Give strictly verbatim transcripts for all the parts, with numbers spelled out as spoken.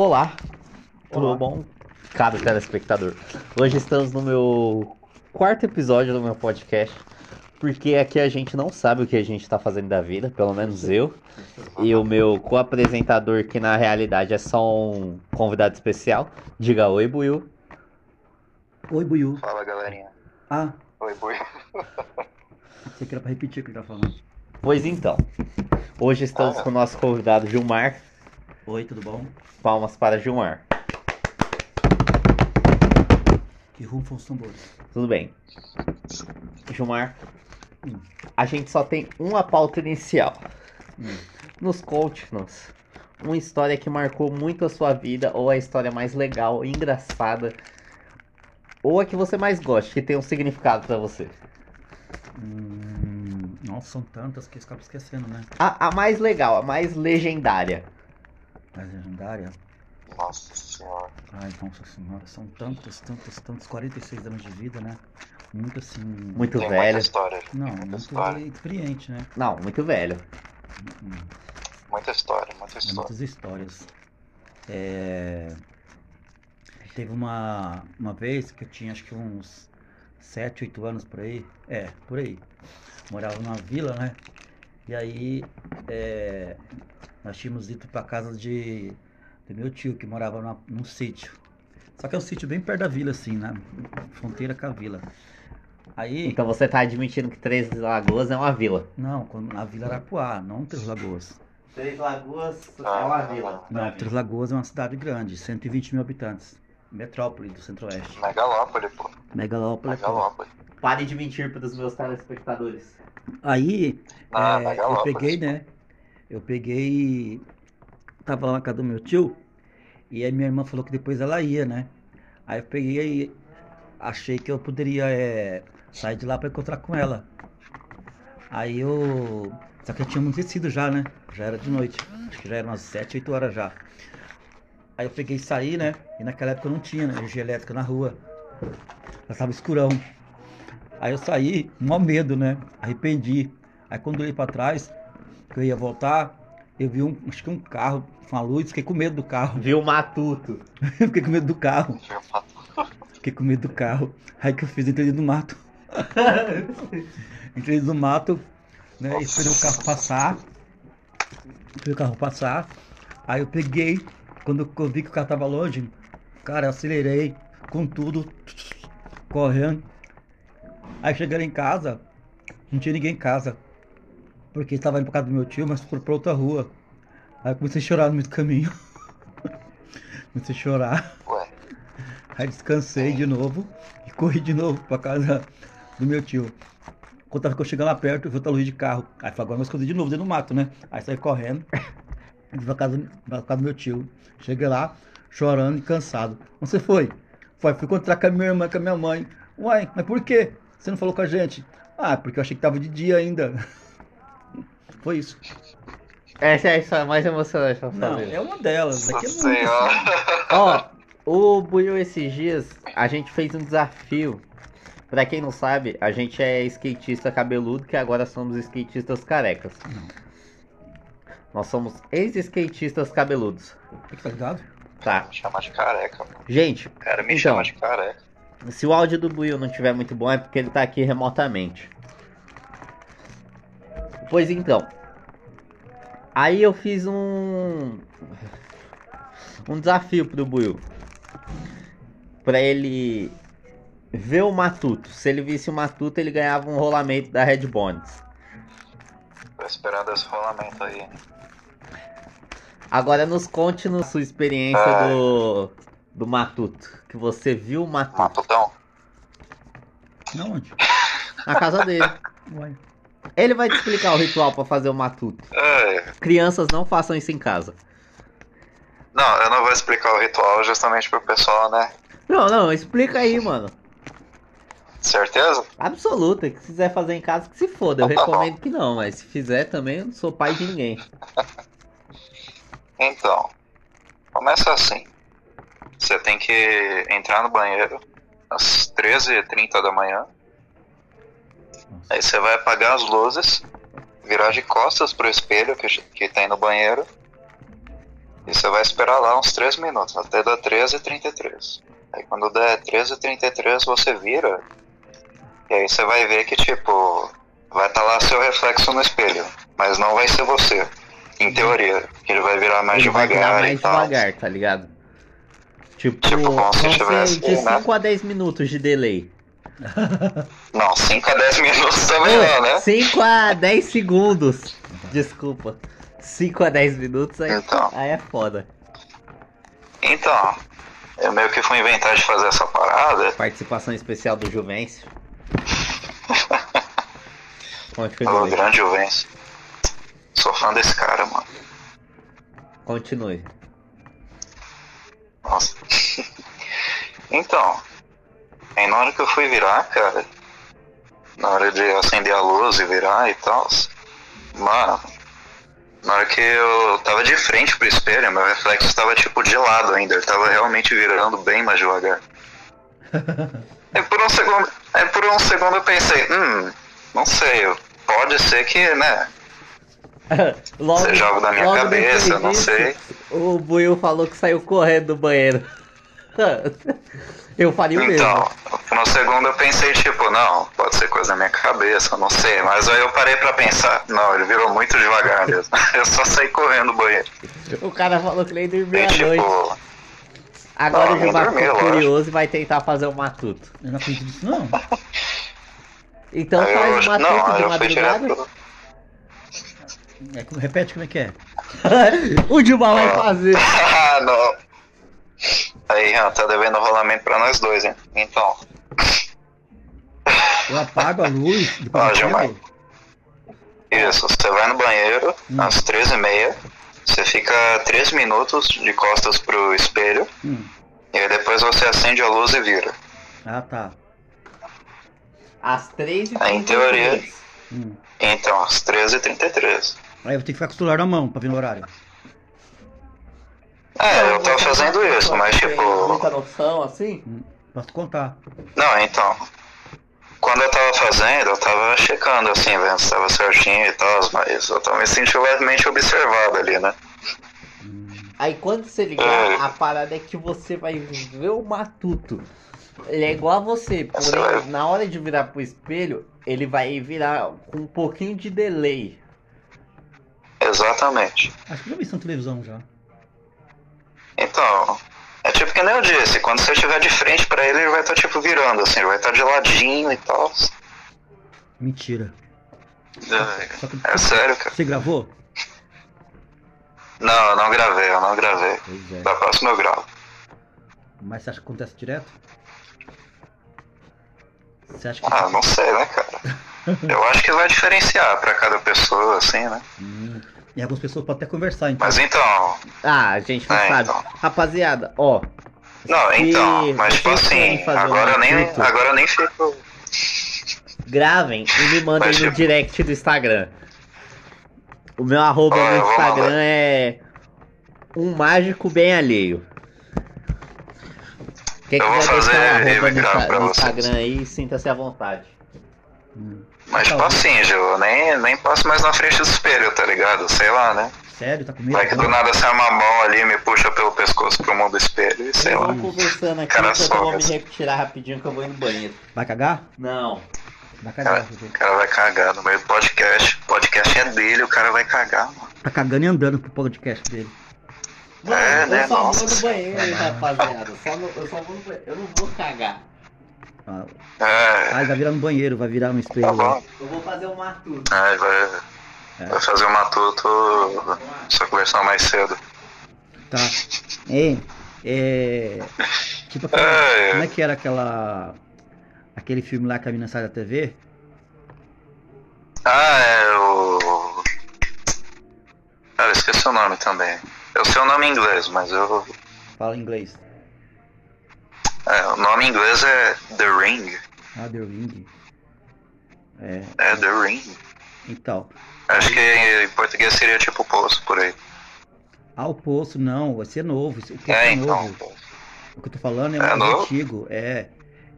Olá, tudo bom? Caro telespectador. Hoje estamos no meu quarto episódio do meu podcast, porque aqui a gente não sabe o que a gente está fazendo da vida, pelo menos eu. E o meu co-apresentador, que na realidade é só um convidado especial. Diga oi, Buiu. Oi, Buiu. Fala, galerinha. Ah. Oi, Buiu. Você queria repetir o que ele tá falando. Pois então, hoje estamos ah. com o nosso convidado Gilmar. Oi, tudo bom? Palmas para Gilmar. Que rumam os tambores. Tudo bem. Gilmar, hum. a gente só tem uma pauta inicial. Hum. Nos Continents, uma história que marcou muito a sua vida, ou a história mais legal, engraçada, ou a que você mais gosta, que tem um significado para você. Hum, nossa, são tantas que eu acabo esquecendo, né? A, a mais legal, a mais legendária. Mais legendária? Nossa senhora. Ai, nossa senhora, são tantos, tantos, tantos, quarenta e seis anos de vida, né? Muito assim... Muito tem velho. Muita história. Não, muita muito história. Experiente, né? Não, muito velho. Hum. Muita história, muita história. Muitas histórias. É... Teve uma, uma vez que eu tinha acho que uns... sete, oito anos por aí, é, por aí, morava numa vila, né, e aí é, nós tínhamos ido pra casa de, de meu tio, que morava numa, num sítio, só que é um sítio bem perto da vila, assim, na fronteira com a vila. Aí, então você tá admitindo que Três Lagoas é uma vila? Não, a Vila Arapuá, não Três Lagoas. Três Lagoas é uma vila? Não, Três Lagoas é uma cidade grande, cento e vinte mil habitantes. Metrópole do Centro-Oeste. Megalópole, pô. Megalópole, Megalópole. Pô. Pare de mentir para os meus telespectadores. Aí, ah, é, eu peguei, né? Eu peguei... Tava lá na casa do meu tio. E aí minha irmã falou que depois ela ia, né? Aí eu peguei e achei que eu poderia é, sair de lá para encontrar com ela. Aí eu... Só que eu tinha amanhecido já, né? Já era de noite. Acho que já era umas sete, oito horas já. Aí eu peguei e saí, né? E naquela época não tinha, né? Energia elétrica na rua. Já tava escurão. Aí eu saí, mó medo, né? Arrependi. Aí quando eu olhei pra trás, que eu ia voltar, eu vi um, acho que um carro, uma luz, fiquei com medo do carro. Viu o matuto. Fiquei com medo do carro. Fiquei com medo do carro. Aí que eu fiz, entrei no mato. Entrei no mato, né? E esperei o carro passar. Esperei o carro passar. Aí eu peguei. Quando eu vi que o carro tava longe, cara, eu acelerei com tudo, correndo. Aí chegando em casa, não tinha ninguém em casa, porque estava indo pra casa do meu tio, mas foi pra outra rua. Aí eu comecei a chorar no meio do caminho. Comecei a chorar. Aí descansei de novo e corri de novo pra casa do meu tio. Quando eu tava chegando lá perto, eu vi outra luz de carro. Aí falei, agora eu me escondi de novo dentro do mato, né? Aí saí correndo. Pra casa, pra casa do meu tio. Cheguei lá, chorando e cansado. Onde você foi? Foi, fui encontrar com a minha irmã, com a minha mãe. Uai, mas por quê? Você não falou com a gente? Ah, porque eu achei que tava de dia ainda. Foi isso. Essa é a história mais emocionante pra fazer. Não, é uma delas. Daqui é muito. Ó, o Buiu esses dias, a gente fez um desafio. Pra quem não sabe, a gente é skatista cabeludo, que agora somos skatistas carecas. Não. Nós somos ex-skatistas cabeludos. Tá ligado? Tá. Me chama de careca, mano. Gente, cara, me então, chama de careca. Se o áudio do Buiu não estiver muito bom, é porque ele tá aqui remotamente. Pois então. Aí eu fiz um... Um desafio pro Buiu. Pra ele... ver o matuto. Se ele visse o matuto, ele ganhava um rolamento da Red Bones. Tô esperando esse rolamento aí. Agora nos conte na sua experiência é... do, do matuto. Que você viu o matuto. Matutão? Não, onde? Na casa dele. Ué. Ele vai te explicar o ritual pra fazer o matuto. É... Crianças, não façam isso em casa. Não, eu não vou explicar o ritual justamente pro pessoal, né? Não, não, explica aí, mano. Certeza? Absoluta, que se quiser fazer em casa que se foda, eu ah, tá recomendo bom. Que não, mas se fizer também eu não sou pai de ninguém. Então, começa assim, você tem que entrar no banheiro às treze e trinta da manhã, aí você vai apagar as luzes, virar de costas pro espelho que, que tem no banheiro, E você vai esperar lá uns três minutos, até dar treze e trinta e três. Aí quando der treze e trinta e três você vira, e aí você vai ver que tipo, vai estar tá lá seu reflexo no espelho, mas não vai ser você, em teoria, que ele vai virar mais ele devagar vai virar mais e tal. devagar, tá ligado? Tipo, tipo como se tivesse de cinco a dez minutos de delay. Não, cinco a dez minutos também não, né? cinco a dez segundos, desculpa. cinco a dez minutos aí, então, aí é foda. Então, eu meio que fui inventar de fazer essa parada. Participação especial do Juvencio. O grande Juvencio. Sou fã desse cara, mano. Continue. Nossa. Então, aí na hora que eu fui virar, cara, na hora de acender a luz e virar e tal, mano, na hora que eu tava de frente pro espelho, meu reflexo estava tipo de lado ainda, ele tava realmente virando bem mais devagar. Aí por um segundo, aí por um segundo eu pensei, hum, não sei, pode ser que, né, logo, você joga da minha cabeça, não sei. O Buiu falou que saiu correndo do banheiro. Eu faria o mesmo. Então, no segundo eu pensei, tipo, não, pode ser coisa da minha cabeça, não sei. Mas aí eu parei pra pensar, não, ele virou muito devagar mesmo. Eu só saí correndo do banheiro. O cara falou que ele dormiu à tipo... noite. Agora não, o Gilmar ficou curioso e vai tentar fazer o um matuto. Eu não acredito nisso, não. Então aí faz o um matuto não, de madrugada. Pro... É, repete como é que é. O Gilmar vai fazer. Ah, não. Aí, Ian, tá devendo rolamento pra nós dois, hein? Então. Eu apago a luz do banheiro? Isso, você vai no banheiro, hum. às treze e meia, você fica três minutos de costas pro espelho, hum. e aí depois você acende a luz e vira. Ah, tá. Às treze e trinta e três. Aí, em teoria. Hum. Então, às treze e trinta e três. Aí eu vou ter que ficar com o celular na mão pra vir no horário. É, eu tava fazendo isso, mas tipo... Muita noção, assim? Posso contar. Não, então... Quando eu tava fazendo, eu tava checando, assim, vendo se tava certinho e tal, mas eu tava me sentindo levemente observado ali, né? Aí quando você ligar, é. a parada é que você vai ver o matuto. Ele é igual a você, porém, vai... na hora de virar pro espelho, ele vai virar com um pouquinho de delay. Exatamente. Acho que eu já vi isso na televisão, já. Então, é tipo que nem eu disse, quando você estiver de frente pra ele, ele vai estar tá, tipo virando, assim, ele vai estar tá de ladinho e tal. Mentira. É, é sério, cara. Você gravou? Não, eu não gravei, eu não gravei. É. Da próxima eu gravo. Mas você acha que acontece direto? Você acha que... Ah, não sei, né, cara? Eu acho que vai diferenciar pra cada pessoa, assim, né? Hum. E algumas pessoas podem até conversar, então. Mas então... Ah, a gente não é, sabe. Então. Rapaziada, ó... Não, então... Mas tipo assim... Agora eu, nem, agora eu nem fico... Gravem e me mandem mas, tipo... no direct do Instagram. O meu arroba ó, no Instagram é... Um mágico bem alheio. Quem eu vou fazer... Eu vou gravar pra vocês. Instagram aí, sinta-se à vontade. Hum. Mas tipo assim, Gil, eu nem, nem passo mais na frente do espelho, tá ligado? Sei lá, né? Sério? Tá com medo? Vai que do nada sai uma mão ali, me puxa pelo pescoço pro mundo do espelho e sei lá. Vamos conversando aqui, cara, só eu vou me retirar rapidinho que eu vou ir no banheiro. Vai cagar? Não. Vai cagar. O cara, cara vai cagar no meio do podcast. O podcast é dele, o cara vai cagar, mano. Tá cagando e andando pro podcast dele. Mano, é, eu né? só Nossa. vou no banheiro, rapaziada. Só no, eu só vou no banheiro. Eu não vou cagar. É. Ah, ele vai virar no banheiro, vai virar no espelho. Tá, eu vou fazer um matuto. É, vai, é. vai fazer um matuto, só conversar mais cedo. Tá. É, é tipo, aquela, é. como é que era aquela, aquele filme lá que a mina sai da T V? Ah, é o... Cara, eu esqueci o nome também. Eu sei o nome em inglês, mas eu... Fala em inglês. É, o nome em inglês é The Ring. Ah, The Ring. É, é The Ring. Então. Acho que em português seria tipo Poço, por aí. Ah, o Poço, não. Vai ser novo. O é, é então. Novo. O que eu tô falando é, é um antigo. É,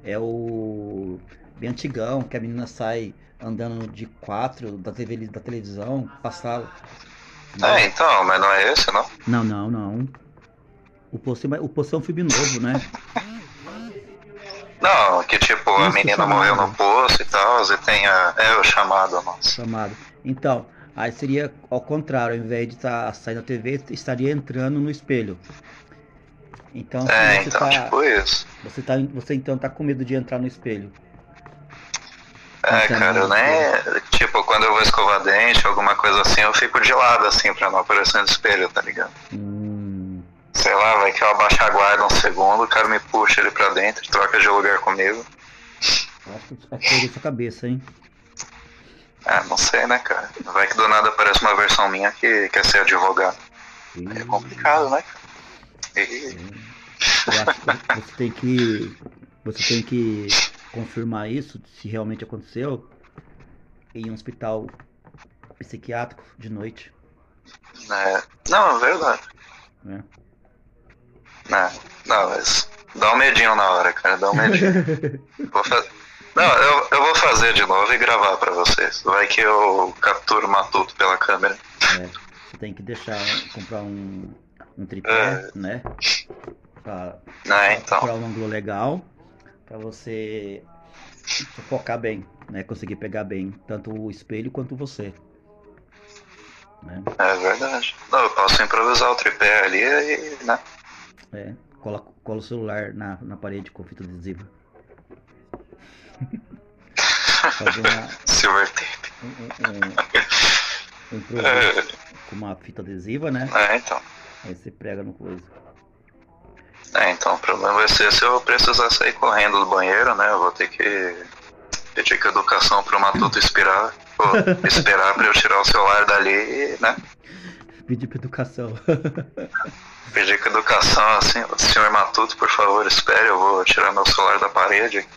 é o... Bem antigão, que a menina sai andando de quatro da T V, da televisão, passar É, então, mas não é esse, não? Não, não, não. O Poção, o Poção é um filme novo, né? Não, que tipo, isso, a menina morreu no poço e tal, e tem a... É, o chamado, nossa. Chamado. Então, aí seria ao contrário, ao invés de estar saindo da T V, estaria entrando no espelho. Então, é, você então, tá, tipo isso. Você, tá, você então tá com medo de entrar no espelho. É, então, cara, eu nem... Tipo, quando eu vou escovar dente, alguma coisa assim, eu fico de lado, assim, pra não aparecer no espelho, tá ligado? Hum. Sei lá, vai que eu abaixo a guarda um segundo, o cara me puxa ele pra dentro, troca de lugar comigo. Acho que vai perder sua cabeça, hein? Ah, não sei, né, cara? Vai que do nada aparece uma versão minha que quer ser advogado. Sim. É complicado, né, cara? E... Eu acho que você tem que... Você tem que confirmar isso, se realmente aconteceu, em um hospital psiquiátrico de noite. É, não, é verdade. É. Não, não, mas dá um medinho na hora, cara, dá um medinho. Vou fazer... Não, eu, eu vou fazer de novo e gravar pra vocês. Vai que eu capturo o matuto pela câmera. É, você tem que deixar, comprar um, um tripé, é. né? Pra, é, então. pra um ângulo legal. Pra você focar bem, né? Conseguir pegar bem tanto o espelho quanto você. Né? É verdade. Não, eu posso improvisar o tripé ali e, né? É, cola, cola o celular na, na parede com fita adesiva. Uma, Silver tape. Um, um, um, um improviso com uma fita adesiva, né? É, então. Aí você prega no coisa. É, então o problema vai ser se eu precisar sair correndo do banheiro, né? Eu vou ter que pedir que a educação pro matuto esperar, esperar pra eu tirar o celular dali, né? Pedir pra educação. Pedir que a educação, assim, senhor matuto, por favor, espere, eu vou tirar meu celular da parede.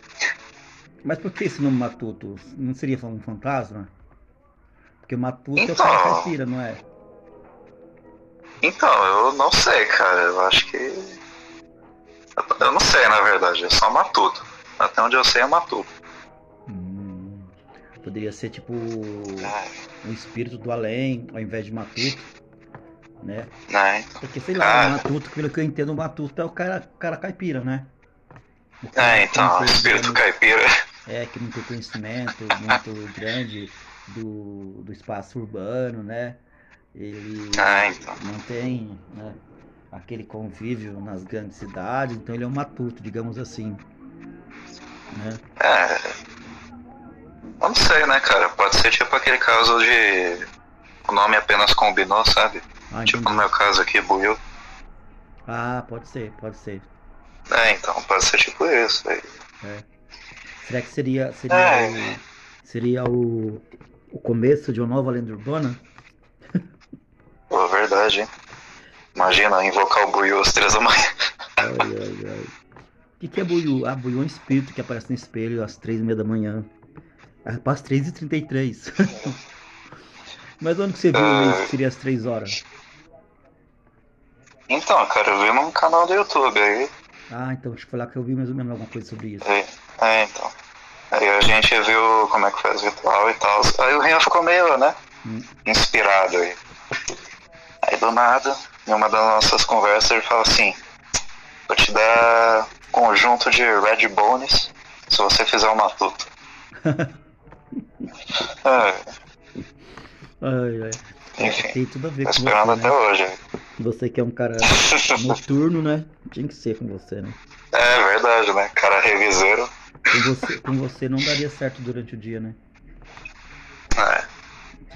Mas por que esse nome matuto? Não seria um fantasma? Porque o matuto então... é o cara que respira, não é? Então, eu não sei, cara, eu acho que... Eu não sei, na verdade, é só matuto. Até onde eu sei é matuto. Hum, poderia ser tipo um espírito do além, ao invés de matuto, né? É, então. Porque sei lá, cara... matuto, pelo que eu entendo, o matuto é o cara, cara caipira, né? Cara, é, então, o espírito caipira. É, que não tem conhecimento muito grande do, do espaço urbano, né? Ele é, então. não tem, né? Aquele convívio nas grandes cidades, então ele é um matuto, digamos assim. Né? É. Eu não sei, né, cara? Pode ser tipo aquele caso de. O nome apenas combinou, sabe? Ah, tipo no meu caso aqui, Buiu. Ah, pode ser, pode ser. É, então, pode ser tipo isso aí. É. Será que seria. Seria, é. o, seria o, o começo de uma nova lenda urbana? Pô, verdade, hein? Imagina, invocar o Buiu às três da manhã. Ai, ai, ai. O que, que é Buiu? Ah, Buiu é um espírito que aparece no espelho às três e meia da manhã. Rapaz, três e trinta e três. Mas onde que você viu uh... isso que seria às três horas? Então, cara, eu vi num canal do YouTube aí. Ah, então, deixa eu falar que eu vi mais ou menos alguma coisa sobre isso. É, é então. Aí a gente viu como é que faz o ritual e tal. Aí o Rian ficou meio, né? Hum. Inspirado aí. Aí do nada... Em uma das nossas conversas ele fala assim: vou te dar um conjunto de Red Bones se você fizer um matuto. Ai. Ai, ai. Enfim, tem tudo a ver tô com esperando você, até né? hoje. Você que é um cara noturno, né? Tinha que ser com você, né? É verdade, né? Cara reviseiro. Com você, com você não daria certo durante o dia, né? É.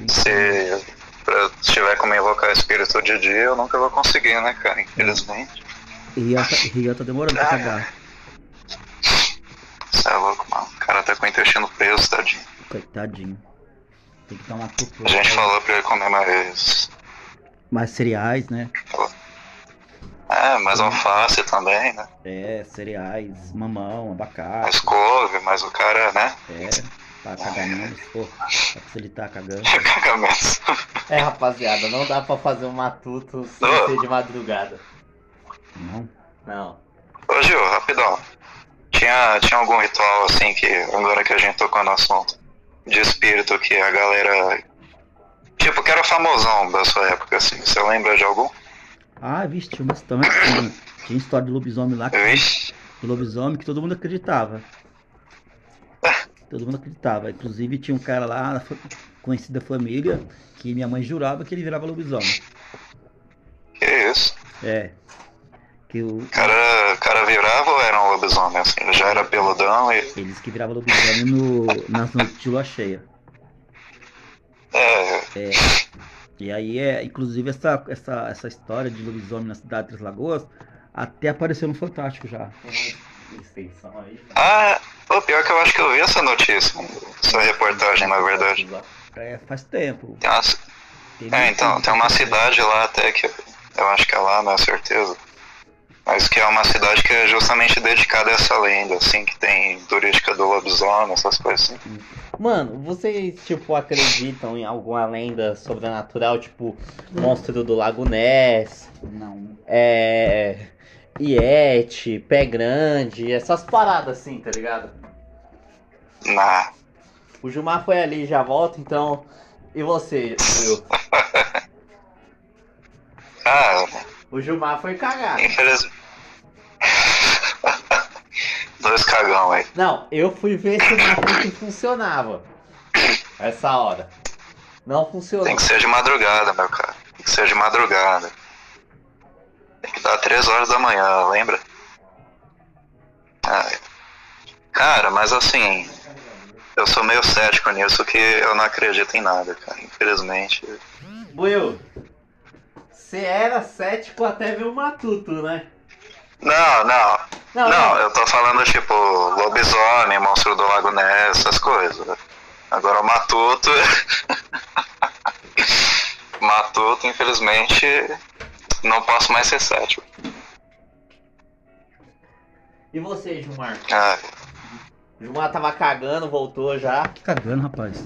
Se... Se tiver como invocar o espírito de dia, eu nunca vou conseguir, né, cara? Infelizmente. E eu, e eu tô demorando pra cagar. Você é louco, mano. O cara tá com o intestino preso, tadinho. Coitadinho. Tem que dar uma culpa. A gente falou pra ele comer mais. Mais cereais, né? É, mais alface também, né? É, cereais, mamão, abacate. Mais couve, mas o cara, né? É. Pra cagar menos, pô, pra facilitar cagando. É, rapaziada, não dá pra fazer um matuto sem ser de madrugada. Não? Não. Ô Gil, rapidão. Tinha, tinha algum ritual assim que, agora que a gente tocou no assunto, de espírito que a galera Tipo, que era famosão da sua época, assim. Você lembra de algum? Ah, vixe, tinha bastante. Tinha, tinha história de lobisomem lá. Vixe. De lobisomem que todo mundo acreditava. Todo mundo acreditava. Inclusive, tinha um cara lá, conhecido da família, que minha mãe jurava que ele virava lobisomem. Que isso? É. Que o cara, cara virava ou era um lobisomem? Assim, ele já era peludão e... Eles que viravam lobisomem no, nas noites de lua cheia. É. É. E aí, é, inclusive, essa, essa, essa história de lobisomem na cidade de Três Lagoas até apareceu no Fantástico já. Ah, o pior é que eu acho que eu vi essa notícia, essa reportagem, na verdade. É, faz tempo. Tem uma... tem é, então, tempo. Tem uma cidade lá até que eu acho que é lá, não é certeza. Mas que é uma cidade que é justamente dedicada a essa lenda, assim, que tem turística do lobisomem, essas coisas assim. Mano, vocês, tipo, acreditam em alguma lenda sobrenatural, tipo, monstro do Lago Ness? Não. É... Iete, Pé Grande, essas paradas assim, tá ligado? Não. O Gilmar foi ali, já volta, então... E você, Will? Ah... O Gilmar foi cagado. Infelizmente. Dois cagão aí. Não, eu fui ver se o Netflix funcionava. Essa hora. Não funcionou. Tem que ser de madrugada, meu cara. Tem que ser de madrugada. Tem que dar três horas da manhã, lembra? Ai. Cara, mas assim, eu sou meio cético nisso que eu não acredito em nada, cara. Infelizmente. Will, você era cético até ver o Matuto, né? Não, não, não, não, eu tô falando tipo lobisomem, monstro do Lago Ness, essas coisas. Agora o Matuto, Matuto, infelizmente, não posso mais ser cético. E você, Gilmar? Ah. Gilmar tava cagando, voltou já. Que cagando, rapaz?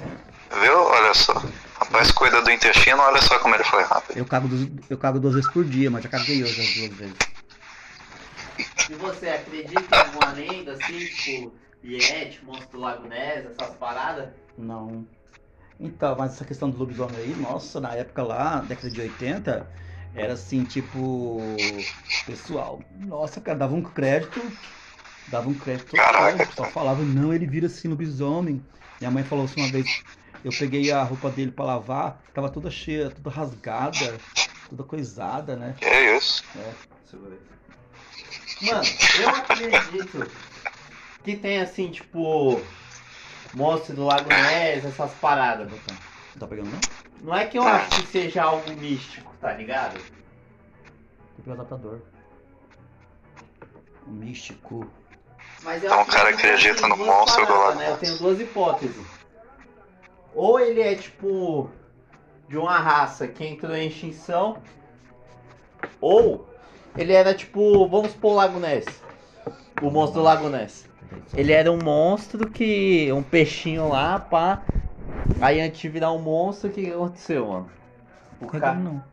Viu? Olha só. Rapaz, cuida do intestino, olha só como ele foi rápido. Eu cago, dos, eu cago duas vezes por dia, mas já caguei hoje as duas vezes. E você acredita em alguma lenda assim, tipo, Yeti, monstro do Lago Ness, essas paradas? Não. Então, mas essa questão do lobisomem aí, nossa, na época lá, década de oitenta, era assim, tipo, pessoal, nossa, cara, dava um crédito, dava um crédito total, o pessoal falava, não, ele vira assim, lobisomem. Minha mãe falou assim uma vez, eu peguei a roupa dele pra lavar, tava toda cheia, toda rasgada, toda coisada, né? É isso. É, segurei. Mano, eu acredito que tem assim, tipo, monstro do Lago Ness, essas paradas, botão. Não tá pegando, não? Não é que eu acho que seja algo místico, tá ligado? Tem que o adaptador. O místico. Mas então o cara acredita no monstro do Lago Ness. Eu tenho duas hipóteses. Ou ele é, tipo, de uma raça que entrou em extinção, ou... ele era tipo, vamos supor, o Lago Ness. O monstro do Lago Ness. Ele era um monstro que... um peixinho lá, pá. Aí antes de virar um monstro, o que aconteceu, mano? O cara... não.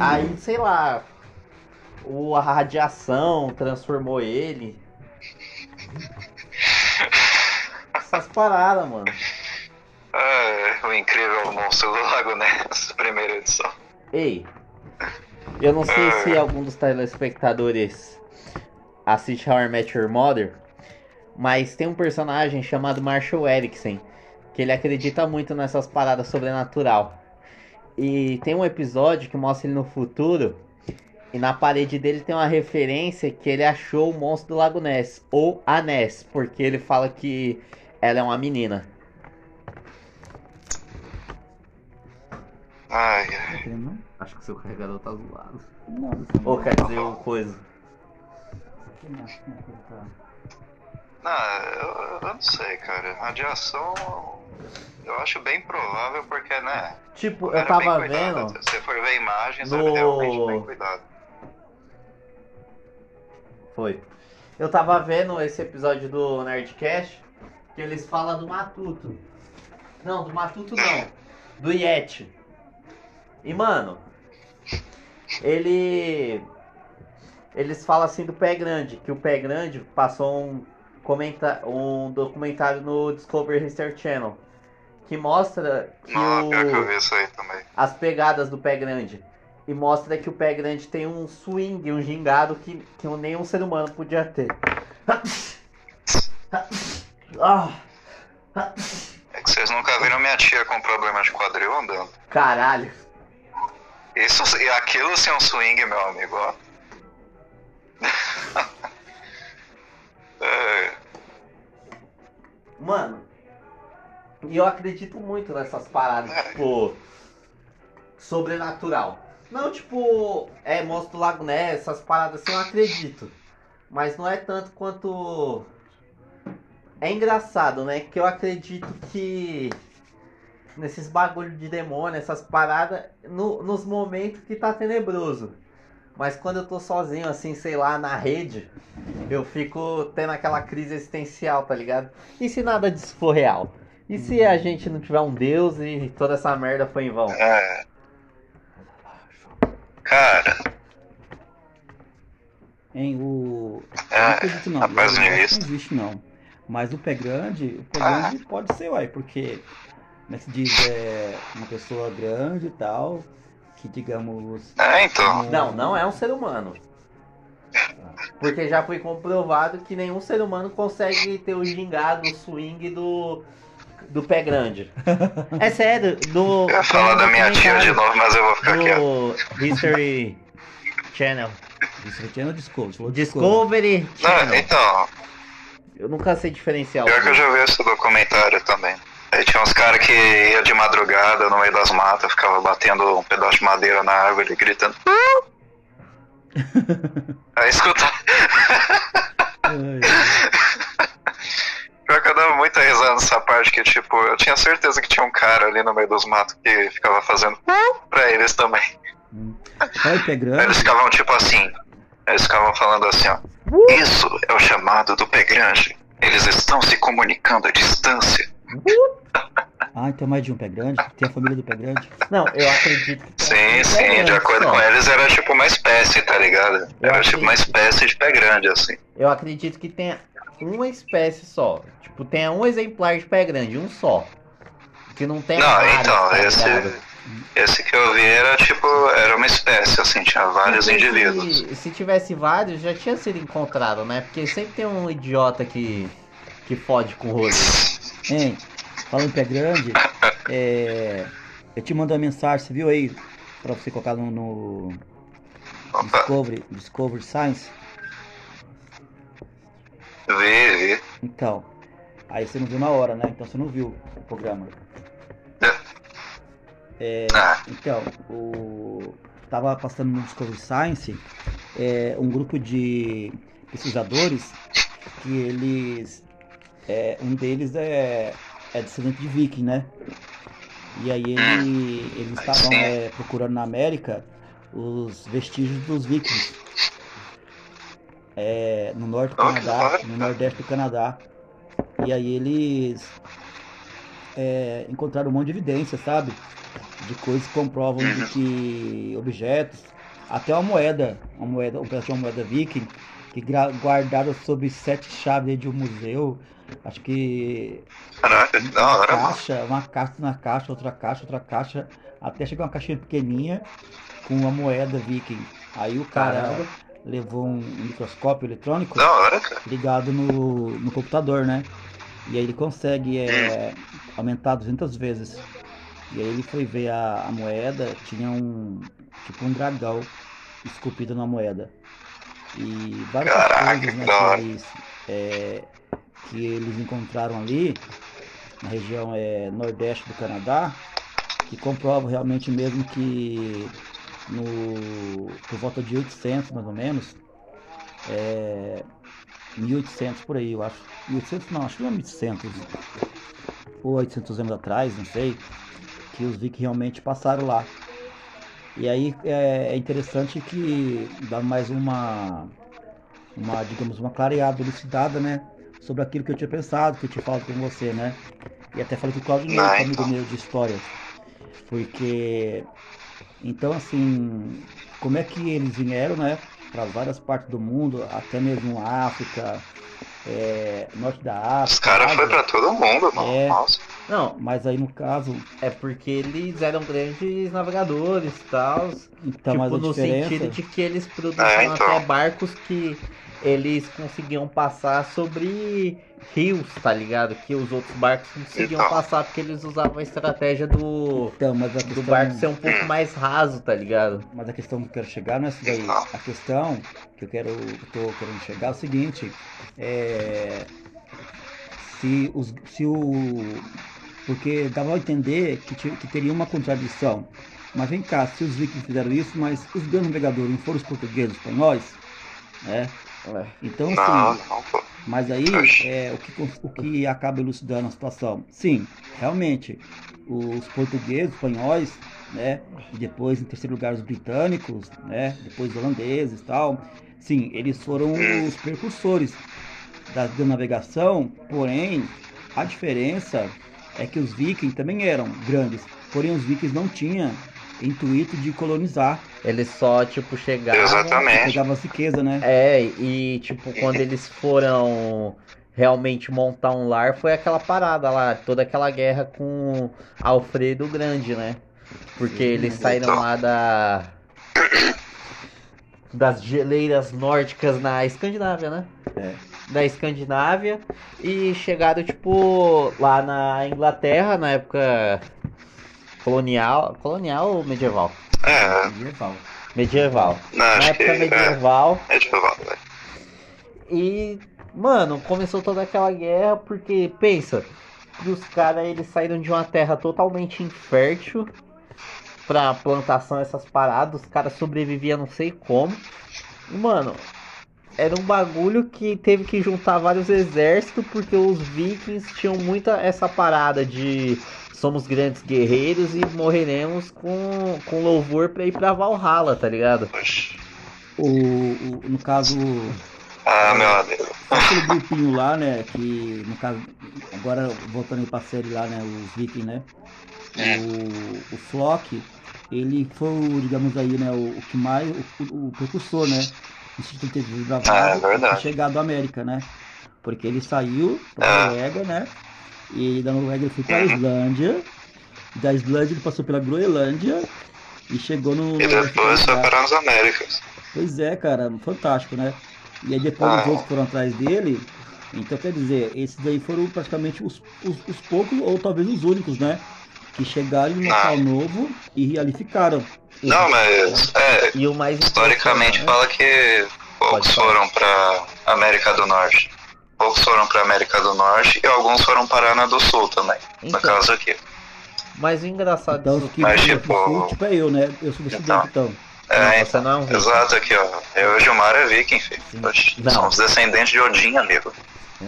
Aí, sei lá... a radiação transformou ele. Essas paradas, mano. Ah, o incrível monstro do Lago Ness, primeira edição. Ei... eu não sei se algum dos telespectadores assiste How I Met Your Mother, mas tem um personagem chamado Marshall Eriksen, que ele acredita muito nessas paradas sobrenatural. E tem um episódio que mostra ele no futuro, e na parede dele tem uma referência que ele achou o monstro do Lago Ness, ou a Ness, porque ele fala que ela é uma menina. Ai, ai. Acho que seu carregador tá zoado. Ou quer dizer alguma coisa? Não, eu, eu não sei, cara. Radiação eu acho bem provável porque, né? Tipo, eu tava vendo. Se você for ver a imagem, sabe, realmente bem cuidado. Foi. Eu tava vendo esse episódio do Nerdcast que eles falam do Matuto. Não, do Matuto não. Do Yeti. E, mano, ele... eles falam assim do Pé Grande, que o Pé Grande passou um, comenta... um documentário no Discovery History Channel, que mostra que ah, o... pior que eu vi isso aí também. As pegadas do pé grande. E mostra que o pé grande tem um swing, um gingado que, que nenhum ser humano podia ter. É que vocês nunca viram minha tia com problema de quadril andando. Caralho. Isso, e aquilo sem um swing, meu amigo, ó. É. Mano, e eu acredito muito nessas paradas, é. tipo, sobrenatural. Não, tipo, é, monstro do Lago Ness, essas paradas assim, eu acredito. Mas não é tanto quanto... É engraçado, né? Que eu acredito que... nesses bagulho de demônio, essas paradas, no, nos momentos que tá tenebroso. Mas quando eu tô sozinho, assim, sei lá, na rede, eu fico tendo aquela crise existencial, tá ligado? E se nada disso for real? E se a gente não tiver um deus e toda essa merda foi em vão? É. Cara... Hein, o... É, não acredito não, não existe não. Mas o pé grande, o pé grande ah. pode ser, uai, porque... Mas se diz é, uma pessoa grande e tal, que digamos... É, então... Um... Não, não é um ser humano. Porque já foi comprovado que nenhum ser humano consegue ter o gingado, o swing do, do pé grande. É sério, do... Eu ia falar da minha tia de novo, mas eu vou ficar quieto. History Channel. History Channel Discovery. Discovery Channel. Não, então... Eu nunca sei diferenciar. Pior que eu já vi esse documentário também. Aí tinha uns caras que ia de madrugada no meio das matas, ficava batendo um pedaço de madeira na árvore, gritando. Aí escutava. Pior que eu dava muita risada nessa parte, que tipo, eu tinha certeza que tinha um cara ali no meio dos matos que ficava fazendo pra eles também. Aí eles ficavam tipo assim, eles ficavam falando assim, ó. Isso é o chamado do pé grande. Eles estão se comunicando à distância. Ah, então mais de um pé grande? Tem a família do pé grande? Não, eu acredito que... Sim, sim, grande, de acordo só. Com eles era tipo uma espécie, tá ligado? Eu era acredito. Tipo uma espécie de pé grande, assim. Eu acredito que tenha uma espécie só. Tipo, tenha um exemplar de pé grande, um só. Que não tem... Não, várias, então, tá esse, esse que eu vi era tipo... Era uma espécie, assim, tinha vários porque indivíduos. Se, se tivesse vários, já tinha sido encontrado, né? Porque sempre tem um idiota que... Que fode com o rolê. Hein, falando pé grande, é, eu te mando uma mensagem, você viu aí? Pra você colocar no, no Discovery, Discovery Science. Vi, vi. Então, aí você não viu na hora, né? Então você não viu o programa. É, então, o, tava passando no Discovery Science, é, um grupo de pesquisadores que eles... É, um deles é, é descendente de viking, né? E aí ele, eles estavam é, procurando na América os vestígios dos vikings. É, no norte do Canadá, no nordeste do Canadá. E aí eles é, encontraram um monte de evidências, sabe? De coisas que comprovam de que objetos, até uma moeda, uma moeda, uma moeda viking, que guardaram sob sete chaves de um museu. Acho que uma caixa, uma caixa na caixa, outra caixa, outra caixa, até chegar uma caixinha pequenininha com uma moeda viking. Aí o cara Caramba. levou um microscópio eletrônico ligado no, no computador, né? E aí ele consegue é, aumentar duzentas vezes. E aí ele foi ver a, a moeda, tinha um tipo um dragão esculpido na moeda. E várias Caraca, coisas, né, que eles, é, que eles encontraram ali na região é, nordeste do Canadá, que comprovam realmente mesmo que no, por volta de oitocentos mais ou menos, é, mil e oitocentos por aí, eu acho, mil e oitocentos não, acho que não é mil e oitocentos, ou oitocentos anos atrás, não sei, que os vikings realmente passaram lá. E aí é interessante que dá mais uma, uma, digamos, uma clareada, elucidada, né? Sobre aquilo que eu tinha pensado, que eu tinha falado com você, né? E até falei com o Claudio Neto, amigo meu de história. Porque, então assim, como é que eles vieram, né? Para várias partes do mundo, até mesmo África, é, norte da África. Os caras foram para todo mundo, mano. É, Não, mas aí no caso... É porque eles eram grandes navegadores e tal. Então, tipo, mas a no diferença... sentido de que eles produziam é, então. até barcos que eles conseguiam passar sobre rios, tá ligado? Que os outros barcos conseguiam então. passar porque eles usavam a estratégia do, então, mas a questão... do barco ser um pouco mais raso, tá ligado? Mas a questão que eu quero chegar não é isso daí. Então. A questão que eu quero, tô querendo chegar é o seguinte... É... Se, os, se o... Porque dava a entender que, t- que teria uma contradição. Mas vem cá, se os vikings fizeram isso, mas os grandes navegadores não foram os portugueses, foi nós, né? Então, sim. Mas aí, é, o, que, o que acaba elucidando a situação? Sim, realmente, os portugueses, espanhóis, né? E depois, em terceiro lugar, os britânicos, né? Depois os holandeses e tal. Sim, eles foram os precursores da, da navegação, porém, a diferença é que os vikings também eram grandes, porém os vikings não tinham intuito de colonizar. Eles só, tipo, chegavam... Exatamente. Chegavam a riqueza, né? É, e, tipo, quando eles foram realmente montar um lar, foi aquela parada lá, toda aquela guerra com Alfredo o Grande, né? Porque eles saíram lá da... das geleiras nórdicas na Escandinávia, né? É. Da Escandinávia e chegaram, tipo, lá na Inglaterra, na época colonial, colonial ou medieval? É. Medieval. Medieval. Não, na época que, medieval. É, medieval, né? E, mano, começou toda aquela guerra porque, pensa, que os caras, eles saíram de uma terra totalmente infértil pra plantação, essas paradas, os caras sobreviviam não sei como. E, mano... Era um bagulho que teve que juntar vários exércitos, porque os vikings tinham muita essa parada de somos grandes guerreiros e morreremos com, com louvor pra ir pra Valhalla, tá ligado? O, o, no caso... Ah, meu amigo. Aquele grupinho lá, né, que no caso, agora voltando aí pra série lá, né, os vikings, né, o, o Floki, ele foi, digamos aí, né, o, o que mais, o, o precursor, né? Instituto de Desbravado ah, chegado à América, né? Porque ele saiu da Noruega, né? E da Noruega ele foi para a Islândia. Da Islândia ele passou pela Groenlândia e chegou no... E depois foi para as Américas. Pois é, cara. Fantástico, né? E aí depois ah. os outros foram atrás dele. Então, quer dizer, esses daí foram praticamente os, os, os poucos, ou talvez os únicos, né? Que chegaram em um local ah. novo e ali ficaram. Não, mas é, e o mais historicamente né? fala que poucos foram para América do Norte. Poucos foram para América do Norte e alguns foram para Ana do Sul também, então, no caso aqui. Mas o engraçado então, disso que mas, tipo, Sul, tipo é eu, né? Eu sou do então, Sudeste, então. É, não, não é um exato aqui, ó. Eu e Gilmar é viking, filho. Não. Somos descendentes de Odin, amigo. É.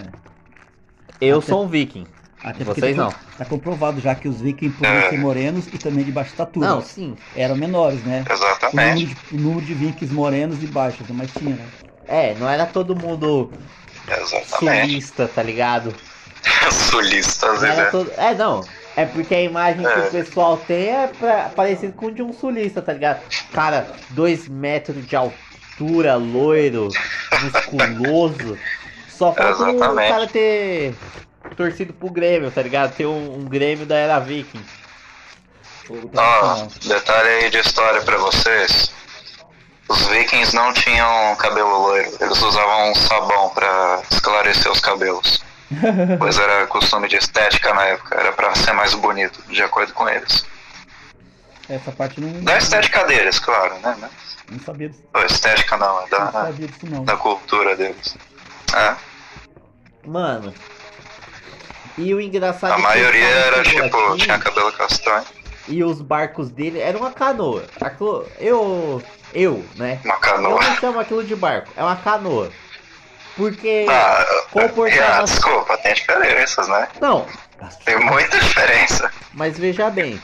Eu Até... sou um viking. Até vocês tá, não. Tá comprovado já que os vikings podiam ser morenos e também de baixa estatura. Não, sim. Eram menores, né? Exatamente. O número de, o número de vikings morenos e baixos, mas tinha, né? É, não era todo mundo Exatamente. sulista, tá ligado? Sulista, às vezes. Todo... É, não. É porque a imagem é. que o pessoal tem é pra... parecido com o de um sulista, tá ligado? Cara, dois metros de altura, loiro, musculoso. Só falta o cara ter... torcido pro Grêmio, tá ligado? Tem um, um Grêmio da Era Viking. Ó, oh, detalhe aí de história pra vocês. Os vikings não tinham cabelo loiro. Eles usavam um sabão pra esclarecer os cabelos. Pois era costume de estética na época. Era pra ser mais bonito, de acordo com eles. Essa parte não... Da estética deles, claro, né? Mas... Não sabia disso. Oh, estética não, é da, não sabia disso, não. Da cultura deles. É. Mano... E o engraçado... A maioria era, tipo, aqui, tinha cabelo castanho. E os barcos dele... Era uma canoa. Eu... Eu, né? Uma canoa. Eu não chamo aquilo de barco. É uma canoa. Porque... Ah, comportava... ah desculpa. Tem diferenças, né? Não. Tem muita diferença. Mas veja bem.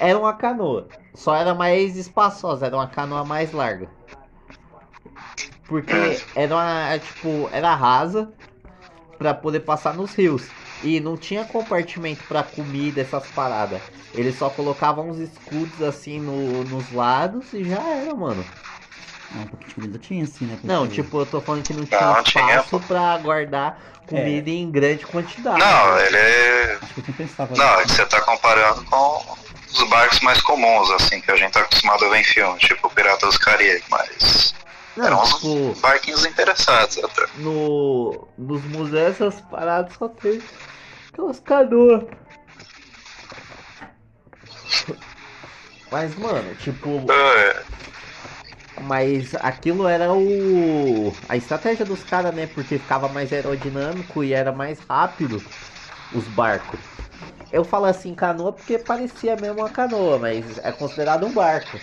Era uma canoa. Só era mais espaçosa. Era uma canoa mais larga. Porque hum. era uma... Tipo, era rasa. Pra poder passar nos rios. E não tinha compartimento pra comida, essas paradas. Eles só colocavam uns escudos assim no, nos lados e já era, mano. Não, um pouquinho de comida tinha sim, né? Não, tipo, eu tô falando que não tinha não, espaço tinha... pra guardar comida é. em grande quantidade. Não, né? ele... Acho que eu tinha pensado. Não, é que você tá comparando com os barcos mais comuns, assim, que a gente tá acostumado a ver em filme, tipo Piratas dos Caribe, mas... Não, eram tipo, uns barquinhos interessados até. No... Nos museus, essas paradas só tem aquelas canoas. Mas, mano, tipo... É. Mas aquilo era o... a estratégia dos caras, né? Porque ficava mais aerodinâmico e era mais rápido os barcos. Eu falo assim canoa porque parecia mesmo uma canoa, mas é considerado um barco.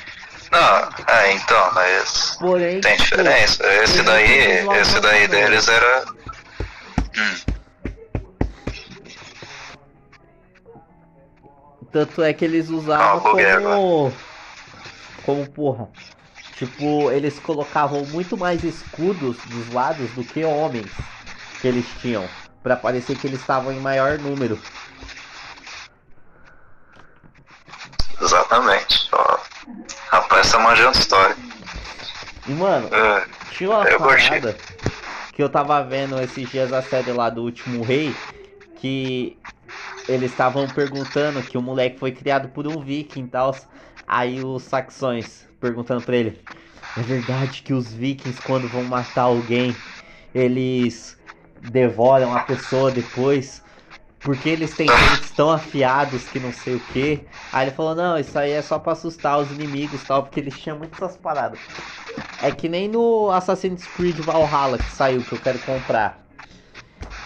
Não, é, então, mas... Porém, tem diferença. Pô, esse daí, esse daí deles era... Hum. Tanto é que eles usavam como... Como porra... Tipo, eles colocavam muito mais escudos dos lados do que homens que eles tinham, pra parecer que eles estavam em maior número. Exatamente. Ó, rapaz, tá manjando história. E, mano, é, tinha uma parada que eu tava vendo esses dias a série lá do Último Rei, que eles estavam perguntando que o moleque foi criado por um viking e tal. Aí os saxões perguntando pra ele: é verdade que os vikings, quando vão matar alguém, eles devoram a pessoa depois? Porque eles têm dentes tão afiados que não sei o que. Aí ele falou: não, isso aí é só pra assustar os inimigos e tal, porque eles tinham muito essas paradas. É que nem no Assassin's Creed Valhalla que saiu, que eu quero comprar.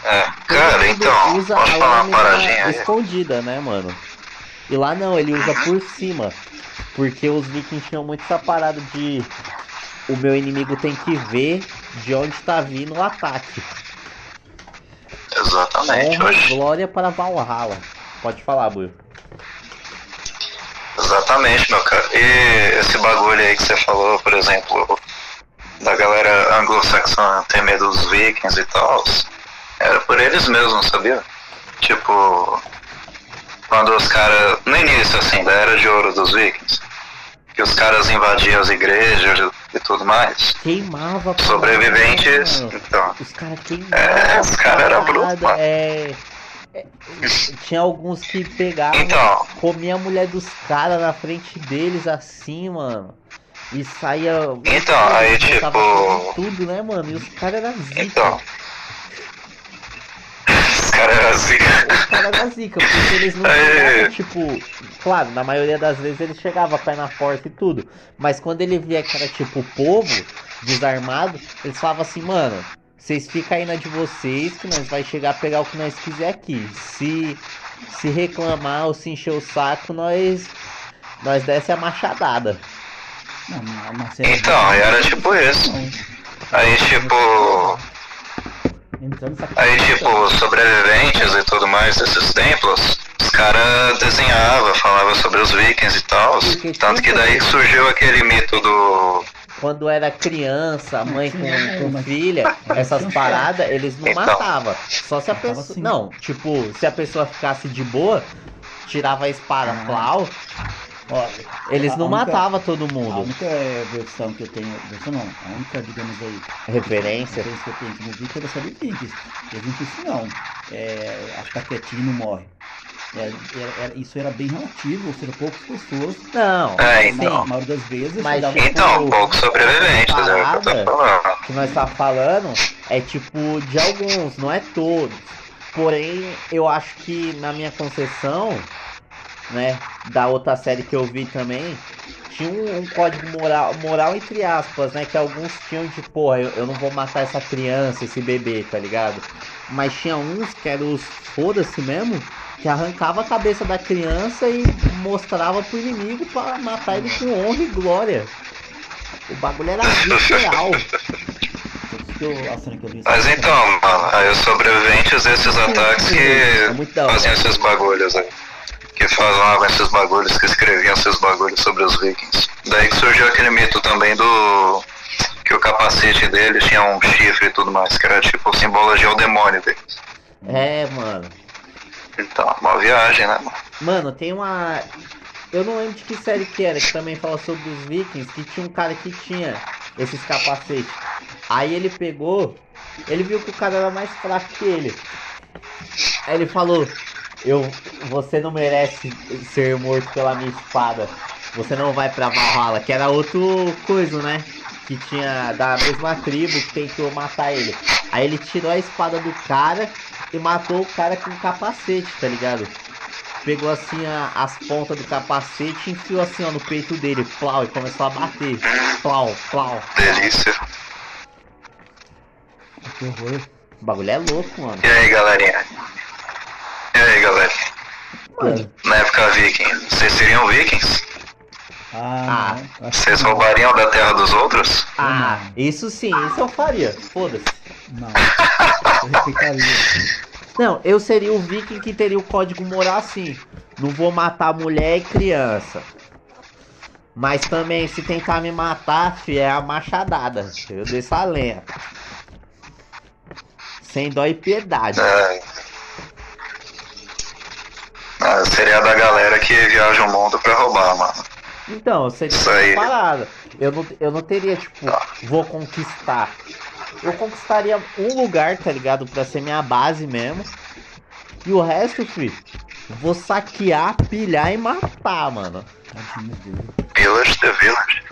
É, cara, então, usa a lâmina escondida, né, mano? E lá não, ele usa por cima. Porque os vikings tinham muito essa parada de... O meu inimigo tem que ver de onde tá vindo o ataque. Exatamente. Honra, hoje... glória para Valhalla. Pode falar, Buio. Exatamente, meu cara. E esse bagulho aí que você falou, por exemplo, da galera anglo-saxã ter medo dos vikings e tal, era por eles mesmos, sabia? Tipo... Quando os caras, no início assim, da Era de Ouro dos Vikings, que os caras invadiam as igrejas e tudo mais, queimava sobreviventes, cara, então, os caras queimavam, é, os caras eram brutos, é, é, tinha alguns que pegavam, então, comiam a mulher dos caras na frente deles assim, mano, e saía, então, cara, aí tipo, tudo, né, mano, e os caras eram zica, então, cara era zica. Os caras eram zica, porque eles não chegavam, tipo... Claro, na maioria das vezes ele chegava, pé na porta e tudo. Mas quando ele via que era, tipo, o povo desarmado, eles falavam assim: mano, vocês ficam aí na de vocês, que nós vai chegar a pegar o que nós quiser aqui. Se, se reclamar ou se encher o saco, nós... Nós desce a machadada. Não, não, não, então, era tipo isso. Aí, tipo... Aí, tipo, os sobreviventes e tudo mais desses templos, os caras desenhavam, falavam sobre os vikings e tal. Tanto que daí surgiu aquele mito do... Quando era criança, mãe com, com filha, essas paradas, eles não então, matavam. Só se a pessoa... Não, tipo, se a pessoa ficasse de boa, tirava a espada, plau... Olha, eles não única, matavam todo mundo. A única versão que eu tenho, versão não, a única, digamos aí, referência, a referência que eu tenho que me dizer é dessa de Vikings. Eu não disse não, é, acho que a Caquetinha não morre. É, era, era, isso era bem relativo, ou seja, poucas pessoas. Não, é, então, a maioria das vezes. Mas, então, poucos sobreviventes, é o que eu tô falando. Que nós tá falando é tipo de alguns, não é todos. Porém, eu acho que na minha concepção, né, da outra série que eu vi também, tinha um, um código moral, moral entre aspas, né, que alguns tinham de, porra, eu, eu não vou matar essa criança, esse bebê, tá ligado? Mas tinha uns que eram os foda-se mesmo, que arrancava a cabeça da criança e mostrava pro inimigo pra matar ele com honra e glória. O bagulho era visceral. Mas então, mano, aí os sobreviventes desses ataques que fazem esses bagulhos aí, que falavam esses bagulhos, que escreviam esses bagulhos sobre os vikings. Daí que surgiu aquele mito também do... que o capacete deles tinha um chifre e tudo mais, que era tipo a simbologia ao demônio deles. É, mano. Então, uma viagem, né, mano? Mano, tem uma... Eu não lembro de que série que era, que também fala sobre os vikings, que tinha um cara que tinha esses capacetes. Aí ele pegou, ele viu que o cara era mais fraco que ele. Aí ele falou, eu, você não merece ser morto pela minha espada, você não vai pra Valhalla, que era outro coisa, né? Que tinha da mesma tribo que tentou matar ele. Aí ele tirou a espada do cara e matou o cara com o capacete, tá ligado? Pegou assim a, as pontas do capacete e enfiou assim ó no peito dele, plau, e começou a bater. Plau, plau. Delícia. Que horror. O bagulho é louco, mano. E aí, galerinha? E aí, galera? Mano. Na época Vikings, vocês seriam Vikings? Ah, ah vocês roubariam da terra dos outros? Ah, isso sim, isso eu faria. Foda-se. Não, eu ficaria. Não, eu seria o viking que teria o código moral assim. Não vou matar mulher e criança. Mas também, se tentar me matar, fi, é a machadada. Eu desço a lenha. Sem dó e piedade. É. Ah, seria da galera que viaja o mundo pra roubar, mano. Então, seria essa parada. Eu não, eu não teria, tipo, ah. vou conquistar. Eu conquistaria um lugar, tá ligado? Pra ser minha base mesmo. E o resto, filho, vou saquear, pilhar e matar, mano. Village the Village.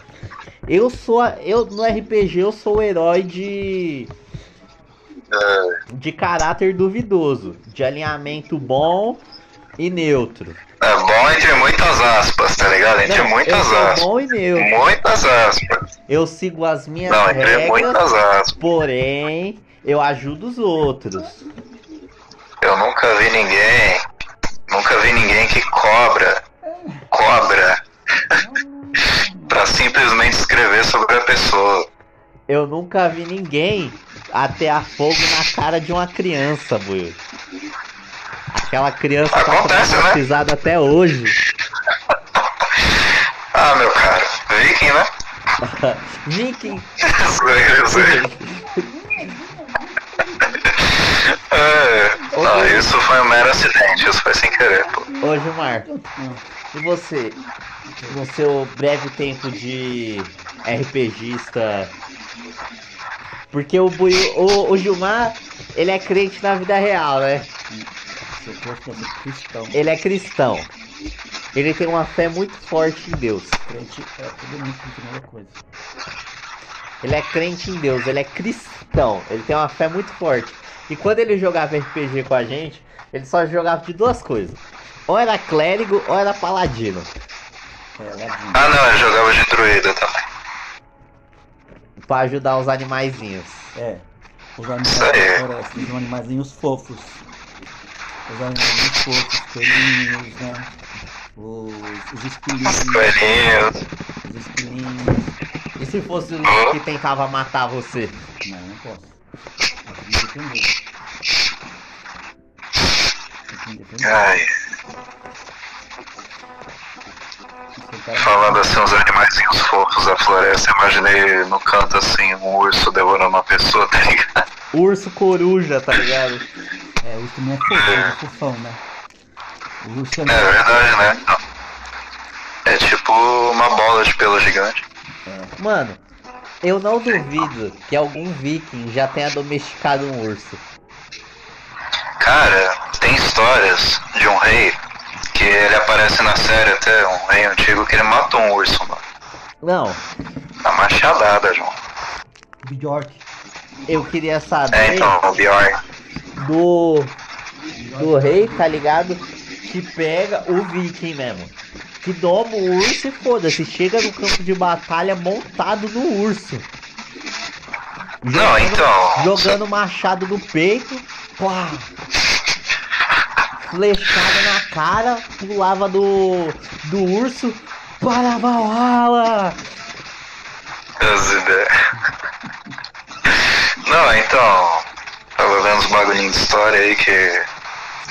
Eu sou... Eu, no R P G, eu sou o herói de... Uh... De caráter duvidoso. De alinhamento bom e neutro. É bom entre muitas aspas, tá ligado? Entre não, muitas eu sou aspas. Bom e neutro. Muitas aspas. Eu sigo as minhas não, entre regras, muitas aspas. Porém, eu ajudo os outros. Eu nunca vi ninguém, nunca vi ninguém que cobra, cobra, pra simplesmente escrever sobre a pessoa. Eu nunca vi ninguém atear fogo na cara de uma criança, Will. Aquela criança acontece, tá traumatizada, né? Até hoje. Ah, meu caro. Viking, né? Viking. Eu sei, eu sei. É, não, isso foi um mero acidente. Isso foi sem querer, pô. Ô, Gilmar. E você? No seu breve tempo de RPGista... Porque o, Bui, o, o Gilmar, ele é crente na vida real, né? Ele é cristão. Ele tem uma fé muito forte em Deus. Ele é crente em Deus, ele é cristão. Ele tem uma fé muito forte. E quando ele jogava R P G com a gente, ele só jogava de duas coisas: ou era clérigo ou era paladino. Ah não, ele jogava de druida também. Pra ajudar os animaizinhos. É, os animais parecem, os animaizinhos fofos. Os animais fofos, os pelinhos, né? Os, os espinhos. Os pelinhos. Os espinhos. E se fosse o Loki que tentava matar você? Não, não posso. Eu tenho que defender. Eu tenho que defender. Ai. Falando assim, os animaizinhos fofos da floresta, imaginei no canto assim, um urso devorando uma pessoa, tá ligado? Urso coruja, tá ligado? É, o urso não é fofo, é fofão, né? O urso é... É verdade, né? É tipo uma bola de pelo gigante. É. Mano, eu não duvido que algum viking já tenha domesticado um urso. Cara, tem histórias de um rei... Que ele aparece na série até, um rei antigo, que ele matou um urso, mano. Não. Na machadada, João. Bjork. Eu queria saber... É, então, o Bjork. Do... Do rei, tá ligado? Que pega o viking mesmo. Que doma o urso e foda-se. Chega no campo de batalha montado no urso. Jogando, não, então... Jogando machado no peito. Pá. Flechada na cara, pulava do do urso para Valhalla. Não, então, pelo menos um bagulhinho de história aí que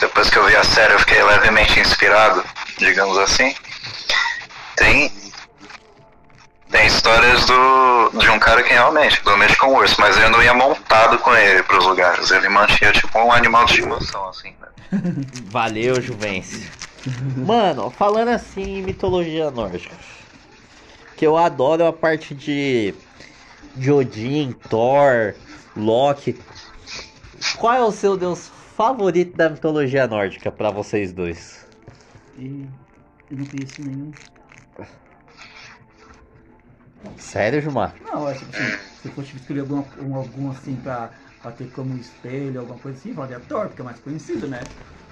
depois que eu vi a série eu fiquei levemente inspirado, digamos assim. Tem tem histórias do de um cara que realmente domestica com o urso, mas ele não ia montado com ele pros lugares, ele mantinha tipo um animal de estimação assim. Valeu, Juvencio. Mano, falando assim em mitologia nórdica, que eu adoro a parte de de Odin, Thor, Loki. Qual é o seu deus favorito da mitologia nórdica pra vocês dois? Eu não conheço nenhum. Sério, Gilmar? Não, acho que assim, se eu fosse escolher algum, algum assim pra, pra ter como espelho, alguma coisa assim, vale a Thor, porque é mais conhecido, né?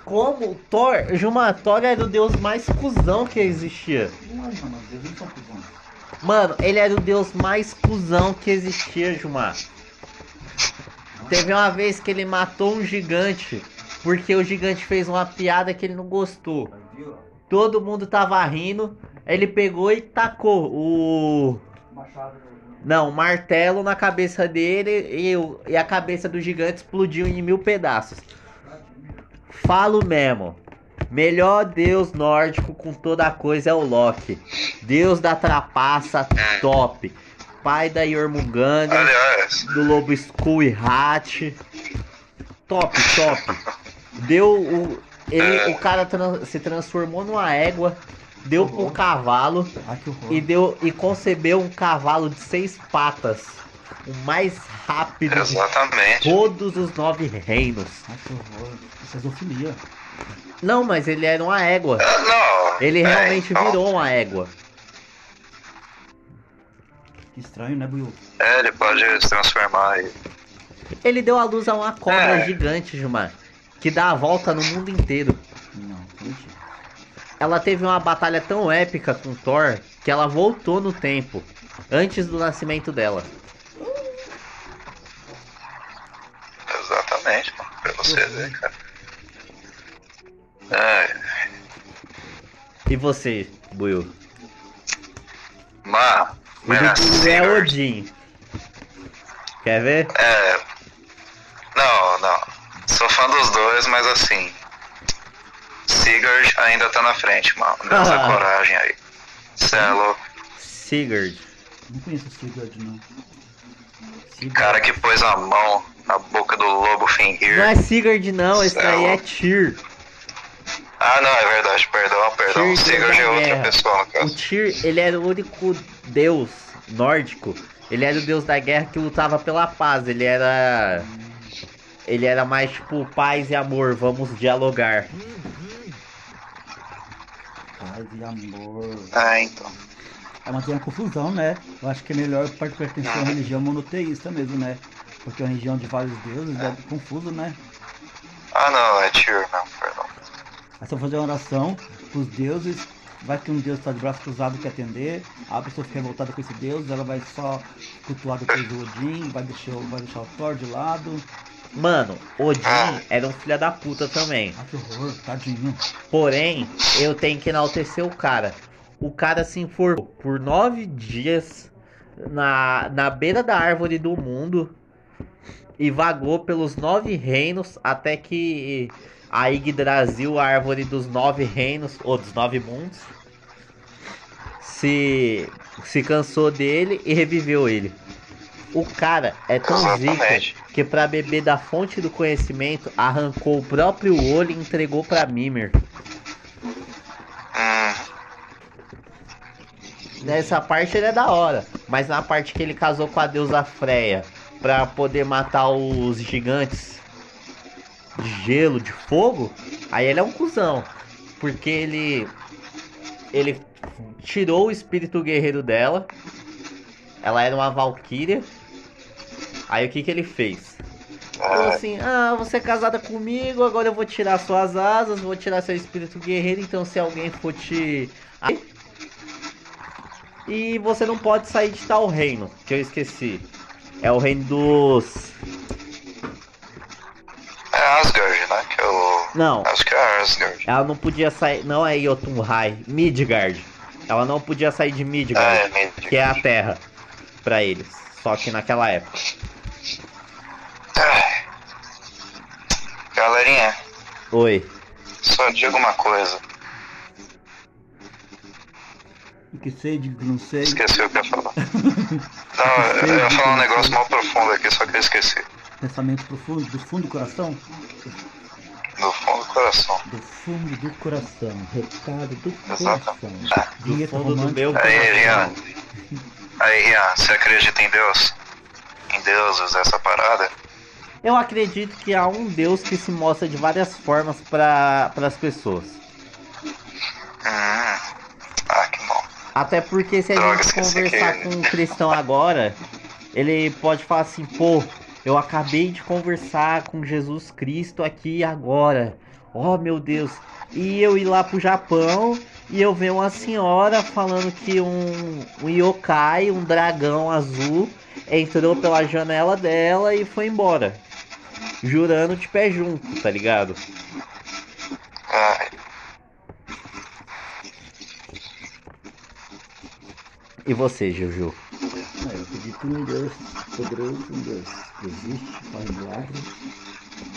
Como? Thor? Gilmar, Thor era o deus mais cuzão que existia. Não, mano, Deus não é tão cuzão. Mano, ele era o deus mais cuzão que existia, Gilmar. Teve uma vez que ele matou um gigante, porque o gigante fez uma piada que ele não gostou. Todo mundo tava rindo, ele pegou e tacou o... Não, o martelo na cabeça dele e, e a cabeça do gigante explodiu em mil pedaços. Falo mesmo, melhor deus nórdico com toda a coisa é o Loki. Deus da trapaça top. Pai da Jörmungandr, aliás, do Lobo Skull e Hati. Top, top. Deu o... Ele, é. O cara trans, se transformou numa égua, deu uhum. pro cavalo ah, e, deu, e concebeu um cavalo de seis patas. O mais rápido Exatamente. de todos os nove reinos. Ah, que horror. Isso é zoofilia. Não, mas ele era uma égua. Uh, não. Ele realmente é, então... virou uma égua. Que estranho, né, Buiu? É, ele pode se transformar e... Ele deu a luz a uma cobra é. gigante, Gilmar, que dá a volta no mundo inteiro. Não, mentira. Ela teve uma batalha tão épica com Thor que ela voltou no tempo, antes do nascimento dela. Exatamente, mano. Pra você uhum. ver, cara. Ai. E você, Buiu? Mano, o é Odin. Quer ver? É. Não, não. Sou fã dos dois, mas assim, Sigurd ainda tá na frente, mano. Nessa ah. coragem aí. Cê é louco. Sigurd. Não conheço o Sigurd, não. Sigurd. Cara que pôs a mão na boca do lobo Fenrir. Não é Sigurd, não. Esse daí é Tyr. Ah, não, é verdade. Perdão, perdão. Tyr Sigurd é outra pessoa, no caso. O Tyr, ele era o único deus nórdico. Ele era o deus da guerra que lutava pela paz. Ele era... Ele era mais tipo, paz e amor, vamos dialogar. Paz e amor. Ah, então. É, mas tem uma confusão, né? Eu acho que é melhor para pertencer a uma religião monoteísta mesmo, né? Porque é uma religião de vários deuses é, é confuso, né? Ah, não, é tiro, não, perdão. É só fazer uma oração pros deuses. Vai que um deus tá de braço cruzado que atender, a pessoa fica revoltada com esse deus, ela vai só cultuar depois do Odin, vai deixar, vai deixar o Thor de lado. Mano, Odin era um filho da puta também. Ah, que horror, tadinho. Porém, eu tenho que enaltecer o cara. O cara se enforcou por nove dias na, na beira da árvore do mundo e vagou pelos nove reinos até que a Yggdrasil, a árvore dos nove reinos, ou dos nove mundos, se, se cansou dele e reviveu ele. O cara é tão Exatamente. zica que pra beber da fonte do conhecimento arrancou o próprio olho e entregou pra Mimir. Ah. Nessa parte ele é da hora, mas na parte que ele casou com a deusa Freya pra poder matar os gigantes de gelo, de fogo, aí ele é um cuzão. Porque ele, ele tirou o espírito guerreiro dela. Ela era uma valquíria. Aí o que que ele fez? Falou assim, ah, você é casada comigo, agora eu vou tirar suas asas, vou tirar seu espírito guerreiro, então se alguém for te... E você não pode sair de tal reino, que eu esqueci. É o reino dos... É Asgard, né? Que eu... Não. Acho que é Asgard. Ela não podia sair... Não é Jotunheim, Midgard. Ela não podia sair de Midgard, é, Midgard. que é a terra pra eles. Só que naquela época. Galerinha. Oi. Só digo uma coisa. O que sei, digo que não sei. Esqueci o que eu ia falar. Não, eu ia falar um negócio mal profundo aqui, só que eu esqueci. Pensamento profundo, do fundo do coração? Do fundo do coração. Do fundo do coração. Recado do Exato. coração. É. Do fundo do meu coração. Aí, Rian. Aí, Rian, você acredita em Deus? em deuses, essa parada? Eu acredito que há um deus que se mostra de várias formas para as pessoas. Hum. Ah, que bom. Até porque se a Droga, gente conversar que... com um cristão agora, ele pode falar assim, pô, eu acabei de conversar com Jesus Cristo aqui agora. Oh, meu Deus. E eu ir lá pro Japão e eu ver uma senhora falando que um, um yokai, um dragão azul, entrou pela janela dela e foi embora. Jurando de pé junto, tá ligado? Ai. E você, Juju? Ah, eu acredito em um Deus poderoso, um Deus que existe, faz milagres.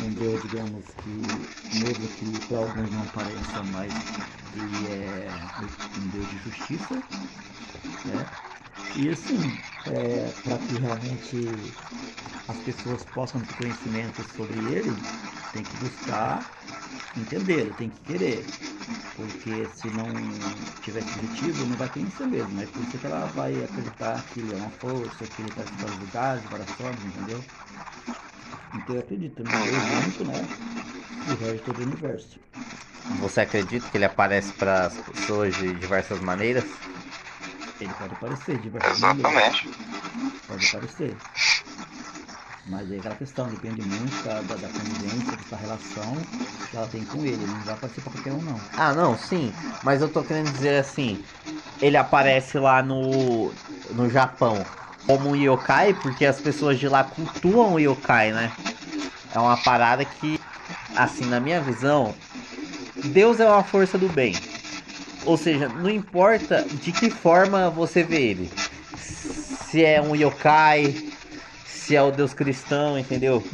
Um Deus, digamos, que mesmo que para alguns não pareça, mas que é um Deus de justiça, né? E assim, é, para que realmente as pessoas possam ter conhecimento sobre ele, tem que buscar entender, tem que querer. Porque se não tiver objetivo, não vai conhecer mesmo. É por isso que ela vai acreditar que ele é uma força, que ele traz qualidades, corações, entendeu? Então eu acredito no Deus único, né? E rege todo o universo. Você acredita que ele aparece para as pessoas de diversas maneiras? Ele pode aparecer de diversas Exatamente. maneiras. Pode aparecer. Mas é aquela questão, depende muito da, da, da convivência, da relação que ela tem com ele. Não vai aparecer pra qualquer um, não. Ah, não, sim. Mas eu tô querendo dizer assim, ele aparece lá no, no Japão como um yokai, porque as pessoas de lá cultuam o yokai, né? É uma parada que, assim, na minha visão, Deus é uma força do bem. Ou seja, não importa de que forma você vê ele. Se é um yokai... se é o Deus cristão, entendeu?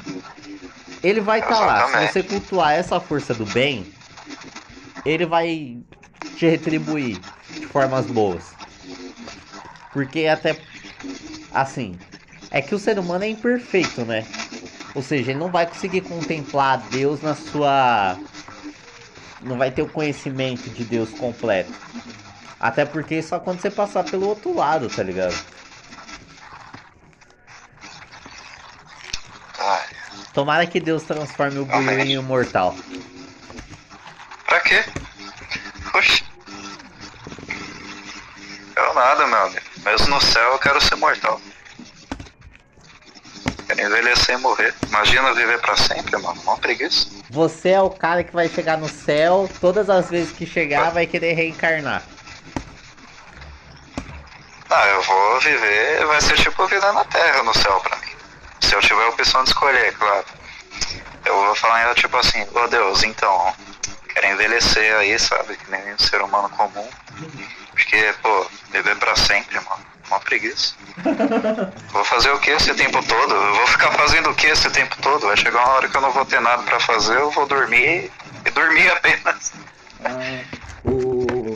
Ele vai estar tá lá. Se você cultuar essa força do bem, ele vai te retribuir de formas boas. Porque até... assim... é que o ser humano é imperfeito, né? Ou seja, ele não vai conseguir contemplar Deus na sua... não vai ter o conhecimento de Deus completo. Até porque só quando você passar pelo outro lado, tá ligado? Tomara que Deus transforme o Buiu em um mortal. Pra quê? Oxi. Eu nada, meu amigo. Mesmo no céu eu quero ser mortal. Quero envelhecer e morrer. Imagina viver pra sempre, mano. Mó preguiça. Você é o cara que vai chegar no céu. Todas as vezes que chegar vai querer reencarnar. Não, eu vou viver. Vai ser tipo vida na terra no céu pra mim. Se eu tiver a opção de escolher, claro. Eu vou falar, tipo assim, ô oh, Deus, então, quero envelhecer aí, sabe? Que nem um ser humano comum. Porque, pô, viver pra sempre, mano, uma preguiça. Vou fazer o que esse tempo todo? Eu vou ficar fazendo o que esse tempo todo? Vai chegar uma hora que eu não vou ter nada pra fazer, eu vou dormir e dormir apenas.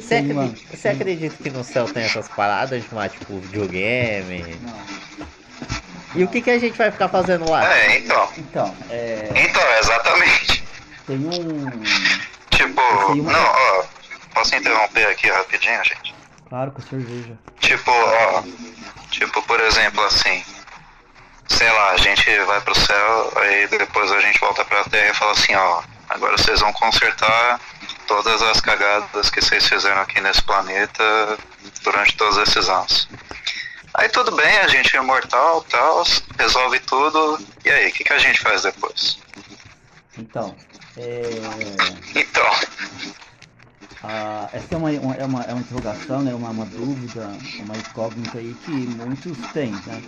Você acredita, você acredita que no céu tem essas paradas de uma, tipo, videogame? Não. E o que, que a gente vai ficar fazendo lá? É, então. Então, é... então exatamente. Tem um... tipo... Tem uma... não, ó... posso interromper aqui rapidinho, gente? Claro, com cerveja. Tipo, ó... tipo, por exemplo, assim... sei lá, a gente vai pro céu... aí depois a gente volta pra terra e fala assim, ó... agora vocês vão consertar... todas as cagadas que vocês fizeram aqui nesse planeta... durante todos esses anos. Aí tudo bem, a gente é imortal, tal, resolve tudo. E aí, o que, que a gente faz depois? Então, é... então... ah, essa é uma, é, uma, é uma interrogação, né? Uma, uma dúvida, uma incógnita aí que muitos têm, né?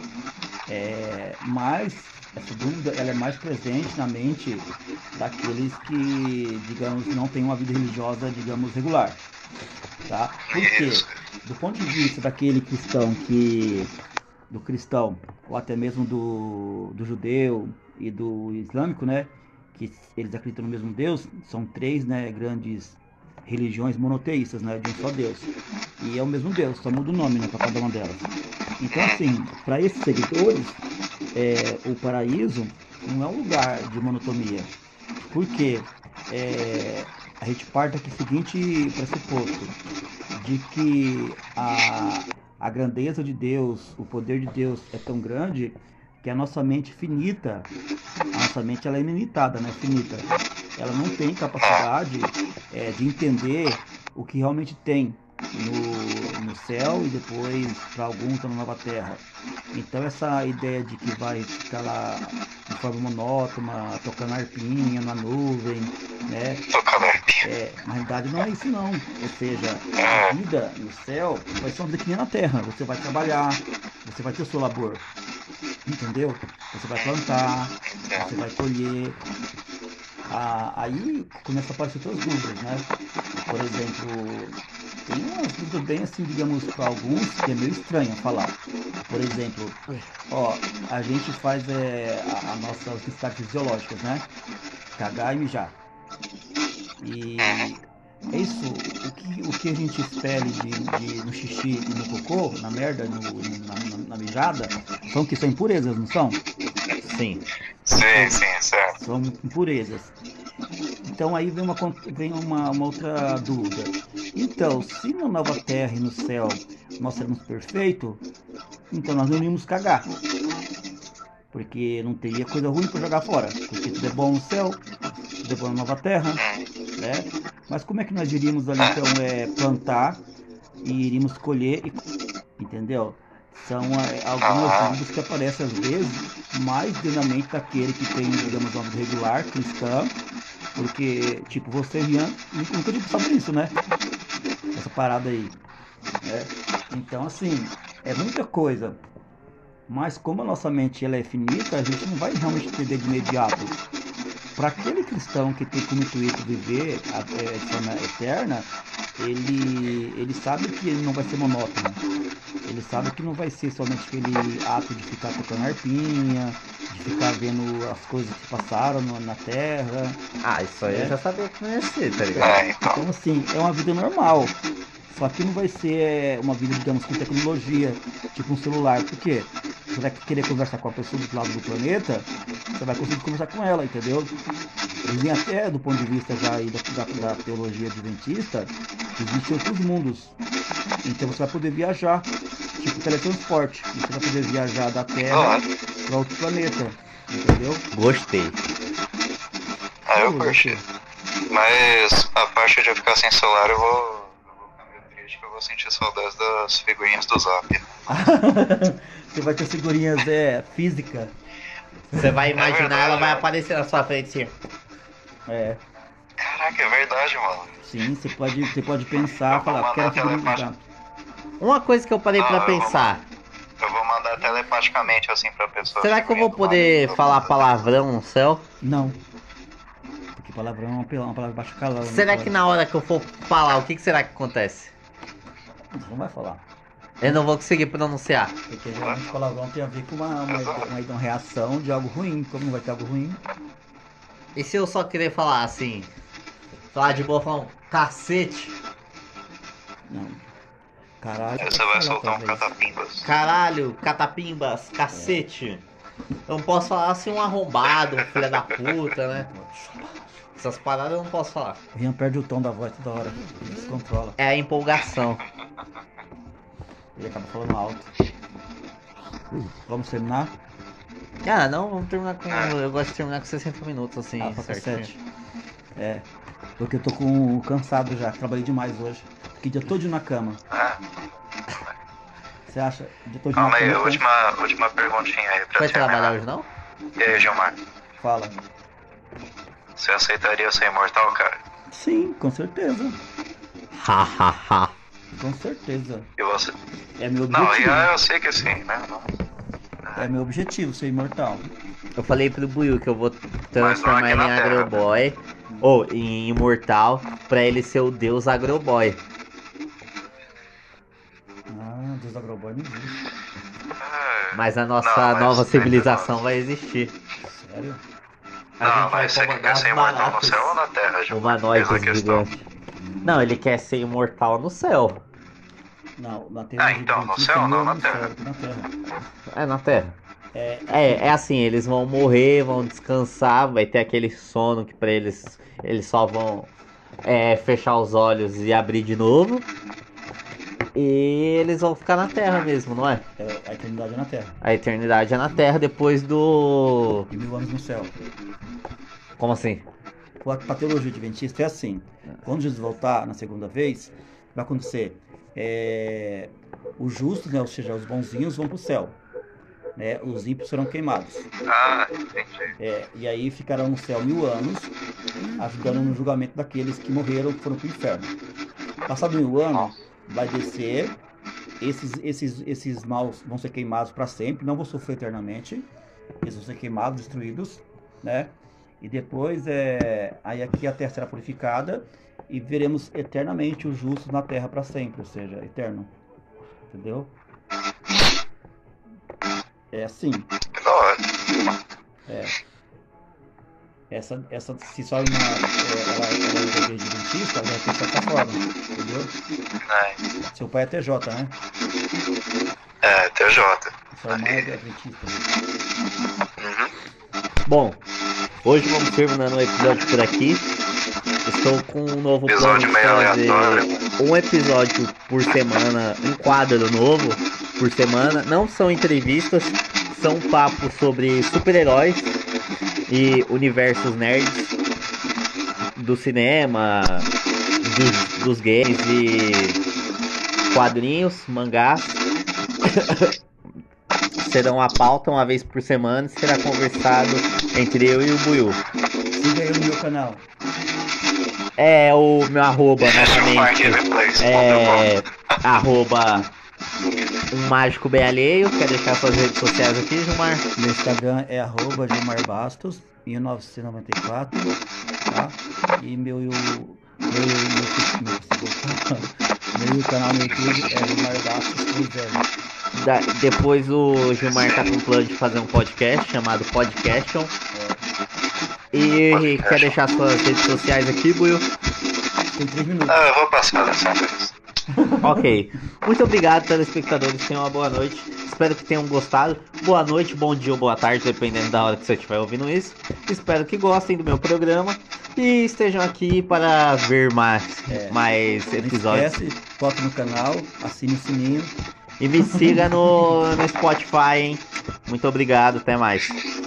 É, mas essa dúvida ela é mais presente na mente daqueles que, digamos, não têm uma vida religiosa, digamos, regular. Tá? Por quê? Do ponto de vista daquele cristão que... do cristão, ou até mesmo do, do judeu e do islâmico, né? Que eles acreditam no mesmo Deus. São três, né, grandes religiões monoteístas, né? De um só Deus. E é o mesmo Deus, só muda o nome, né? Para cada uma delas. Então, assim, para esses seguidores, é, o paraíso não é um lugar de monotonia. Por quê? É... a gente parte aqui do seguinte pressuposto, de que a, a grandeza de Deus, o poder de Deus é tão grande que a nossa mente finita, a nossa mente ela é limitada, né? Finita. Ela não tem capacidade é, de entender o que realmente tem no, no céu e depois para alguns na nova terra. Então essa ideia de que vai ficar lá de forma monótona, tocando arpinha na nuvem, né? É, na realidade não é isso não. Ou seja, a vida no céu vai ser uma vida que nem na terra. Você vai trabalhar, você vai ter o seu labor, entendeu? Você vai plantar, você vai colher. Ah, aí começa a aparecer outras dúvidas, né? Por exemplo, tem umas dúvidas bem assim, digamos, para alguns, que é meio estranho falar. Por exemplo, ó, a gente faz é, a, a nossa necessidades fisiológicas, né? Cagar e mijar. E é isso, o que, o que a gente expele de, de, no xixi e no cocô, na merda, no, na, na, na mijada, são que são impurezas, não são? Sim. Sim, sim, certo. São impurezas. Então aí vem uma, vem uma, uma outra dúvida. Então, se na nova terra e no céu nós sermos perfeitos, então nós não iríamos cagar. Porque não teria coisa ruim para jogar fora. Porque tudo é bom no céu, tudo é bom na nova terra, né? Mas como é que nós iríamos ali, então, é, plantar e iríamos colher, e... entendeu? São algumas dúvidas que aparecem às vezes, mais dinamicamente daquele que tem, digamos, uma vida regular, cristã, porque, tipo, você, Rian, nunca tinha pensado nisso, né? Essa parada aí. Né? Então, assim, é muita coisa, mas como a nossa mente ela é finita, a gente não vai realmente entender de imediato. Para aquele cristão que tem como intuito viver a, a forma eterna, ele, ele sabe que ele não vai ser monótono. Ele sabe que não vai ser somente aquele ato de ficar tocando arpinha, de ficar vendo as coisas que passaram no, na terra. Ah, isso aí é. Eu já sabia que não ia ser, tá ligado? Então, assim, é uma vida normal. Só que não vai ser uma vida, digamos, com tecnologia, tipo um celular. Por quê? Você vai querer conversar com a pessoa do lado do planeta, você vai conseguir conversar com ela, entendeu? Eles vêm até, do ponto de vista já aí da, da, da teologia adventista, existem outros mundos. Então você vai poder viajar, tipo teletransporte. Você vai poder viajar da Terra para outro planeta, entendeu? Gostei. Ah, eu curti. Mas a parte de eu ficar sem celular, eu vou... eu vou sentir saudades das figurinhas do Zap. Você vai ter figurinhas é, físicas. Você vai imaginar, é verdade, ela vai aparecer na sua frente, sim. É. Caraca, é verdade, mano. Sim, você pode, você pode pensar, falar, quero figurinha. Uma coisa que eu parei ah, pra eu pensar. Vou, eu vou mandar telepaticamente assim pra pessoa. Será que eu vou poder falar palavrão no céu? Não. Porque palavrão é uma palavra baixo calão. Será que na hora que eu for falar, o que, que será que acontece? Você não vai falar. Eu não vou conseguir pronunciar. Porque geralmente o palavrão tem a ver com uma, uma, uma, uma reação de algo ruim. Como não vai ter algo ruim? E se eu só querer falar assim? Falar de boa, falar um cacete? Não. Caralho. Você vai soltar um catapimbas. Caralho, catapimbas, cacete. Eu não posso falar assim um arrombado, um filho da puta, né? Essas paradas eu não posso falar. O Rian perde o tom da voz toda hora. Ele descontrola. É a empolgação. Ele acaba falando alto. Vamos terminar? Ah, não, vamos terminar com... Eu gosto de terminar com sessenta minutos, assim, ah, certinho. É, porque eu tô com... cansado já, trabalhei demais hoje. Fiquei o dia todo na cama. Ah. Você acha? O dia todo na cama. Calma aí, última, última perguntinha aí pra... Vai trabalhar hoje, não? E aí, Gilmar? Fala. Você aceitaria ser imortal, cara? Sim, com certeza. Hahaha. Com certeza. E você? É meu objetivo. Não, eu sei que sim, né? É meu objetivo ser imortal. Eu falei pro Buiu que eu vou transformar ele em agroboy. Ou em imortal, pra ele ser o deus agroboy. Ah, deus agroboy não existe. É... Mas a nossa não, mas nova civilização não vai existir. Sério? A não, gente vai, mas você quer ser imortal no céu ou na terra? Humanoides gigantes. Não, ele quer ser imortal no céu. Não, na terra. Ah, então, no céu ou não na terra? Céu, na terra? É, na terra. É, é, é assim, eles vão morrer, vão descansar, vai ter aquele sono que pra eles, eles só vão é, fechar os olhos e abrir de novo. E eles vão ficar na Terra mesmo, não é? é? A eternidade é na Terra. A eternidade é na Terra depois do... E mil anos no céu. Como assim? A teologia adventista é assim. Quando Jesus voltar na segunda vez, vai acontecer... É, os justos, né, ou seja, os bonzinhos vão para o céu. Né, os ímpios serão queimados. Ah, entendi. É, e aí ficarão no céu mil anos, ajudando no julgamento daqueles que morreram e foram para o inferno. Passado mil anos, vai descer, esses, esses, esses maus vão ser queimados para sempre, não vão sofrer eternamente, eles vão ser queimados, destruídos, né? E depois, é, aí aqui a terra será purificada e veremos eternamente os justos na terra para sempre, ou seja, eterno. Entendeu? É assim. É. Essa, essa, se só em uma, ela é adventista, ela vai ter essa forma, entendeu? É. Seu pai é T J, né? É, T J. Sua irmã é adventista. Uhum. Bom, hoje vamos terminando o episódio por aqui. Estou com um novo episódio plano de fazer um episódio por semana, um quadro novo por semana. Não são entrevistas, são papos sobre super-heróis e universos nerds do cinema, dos, dos games e quadrinhos, mangás. Serão a pauta uma vez por semana e será conversado entre eu e o Buiu. Siga aí o meu canal. É o meu arroba novamente. É arroba um mágico bem alheio. Quer deixar suas redes sociais aqui, Gilmar? Meu Instagram é arroba Gilmar Bastos mil novecentos e noventa e quatro, tá? E meu meu, meu, meu, meu canal no YouTube é Gilmar Bastos. Da, depois o Gilmar tá com plano de fazer um podcast chamado Podcastion. E Podcast. Quer deixar suas redes sociais aqui, Buiu? Tem três minutos. Ah, eu vou passar dessa vez. Ok. Muito obrigado, telespectadores. Tenham uma boa noite. Espero que tenham gostado. Boa noite, bom dia ou boa tarde, dependendo da hora que você estiver ouvindo isso. Espero que gostem do meu programa. E estejam aqui para ver mais, é. mais episódios. Não esquece, toque no canal, assine o sininho. E me siga no, no Spotify, hein? Muito obrigado, até mais.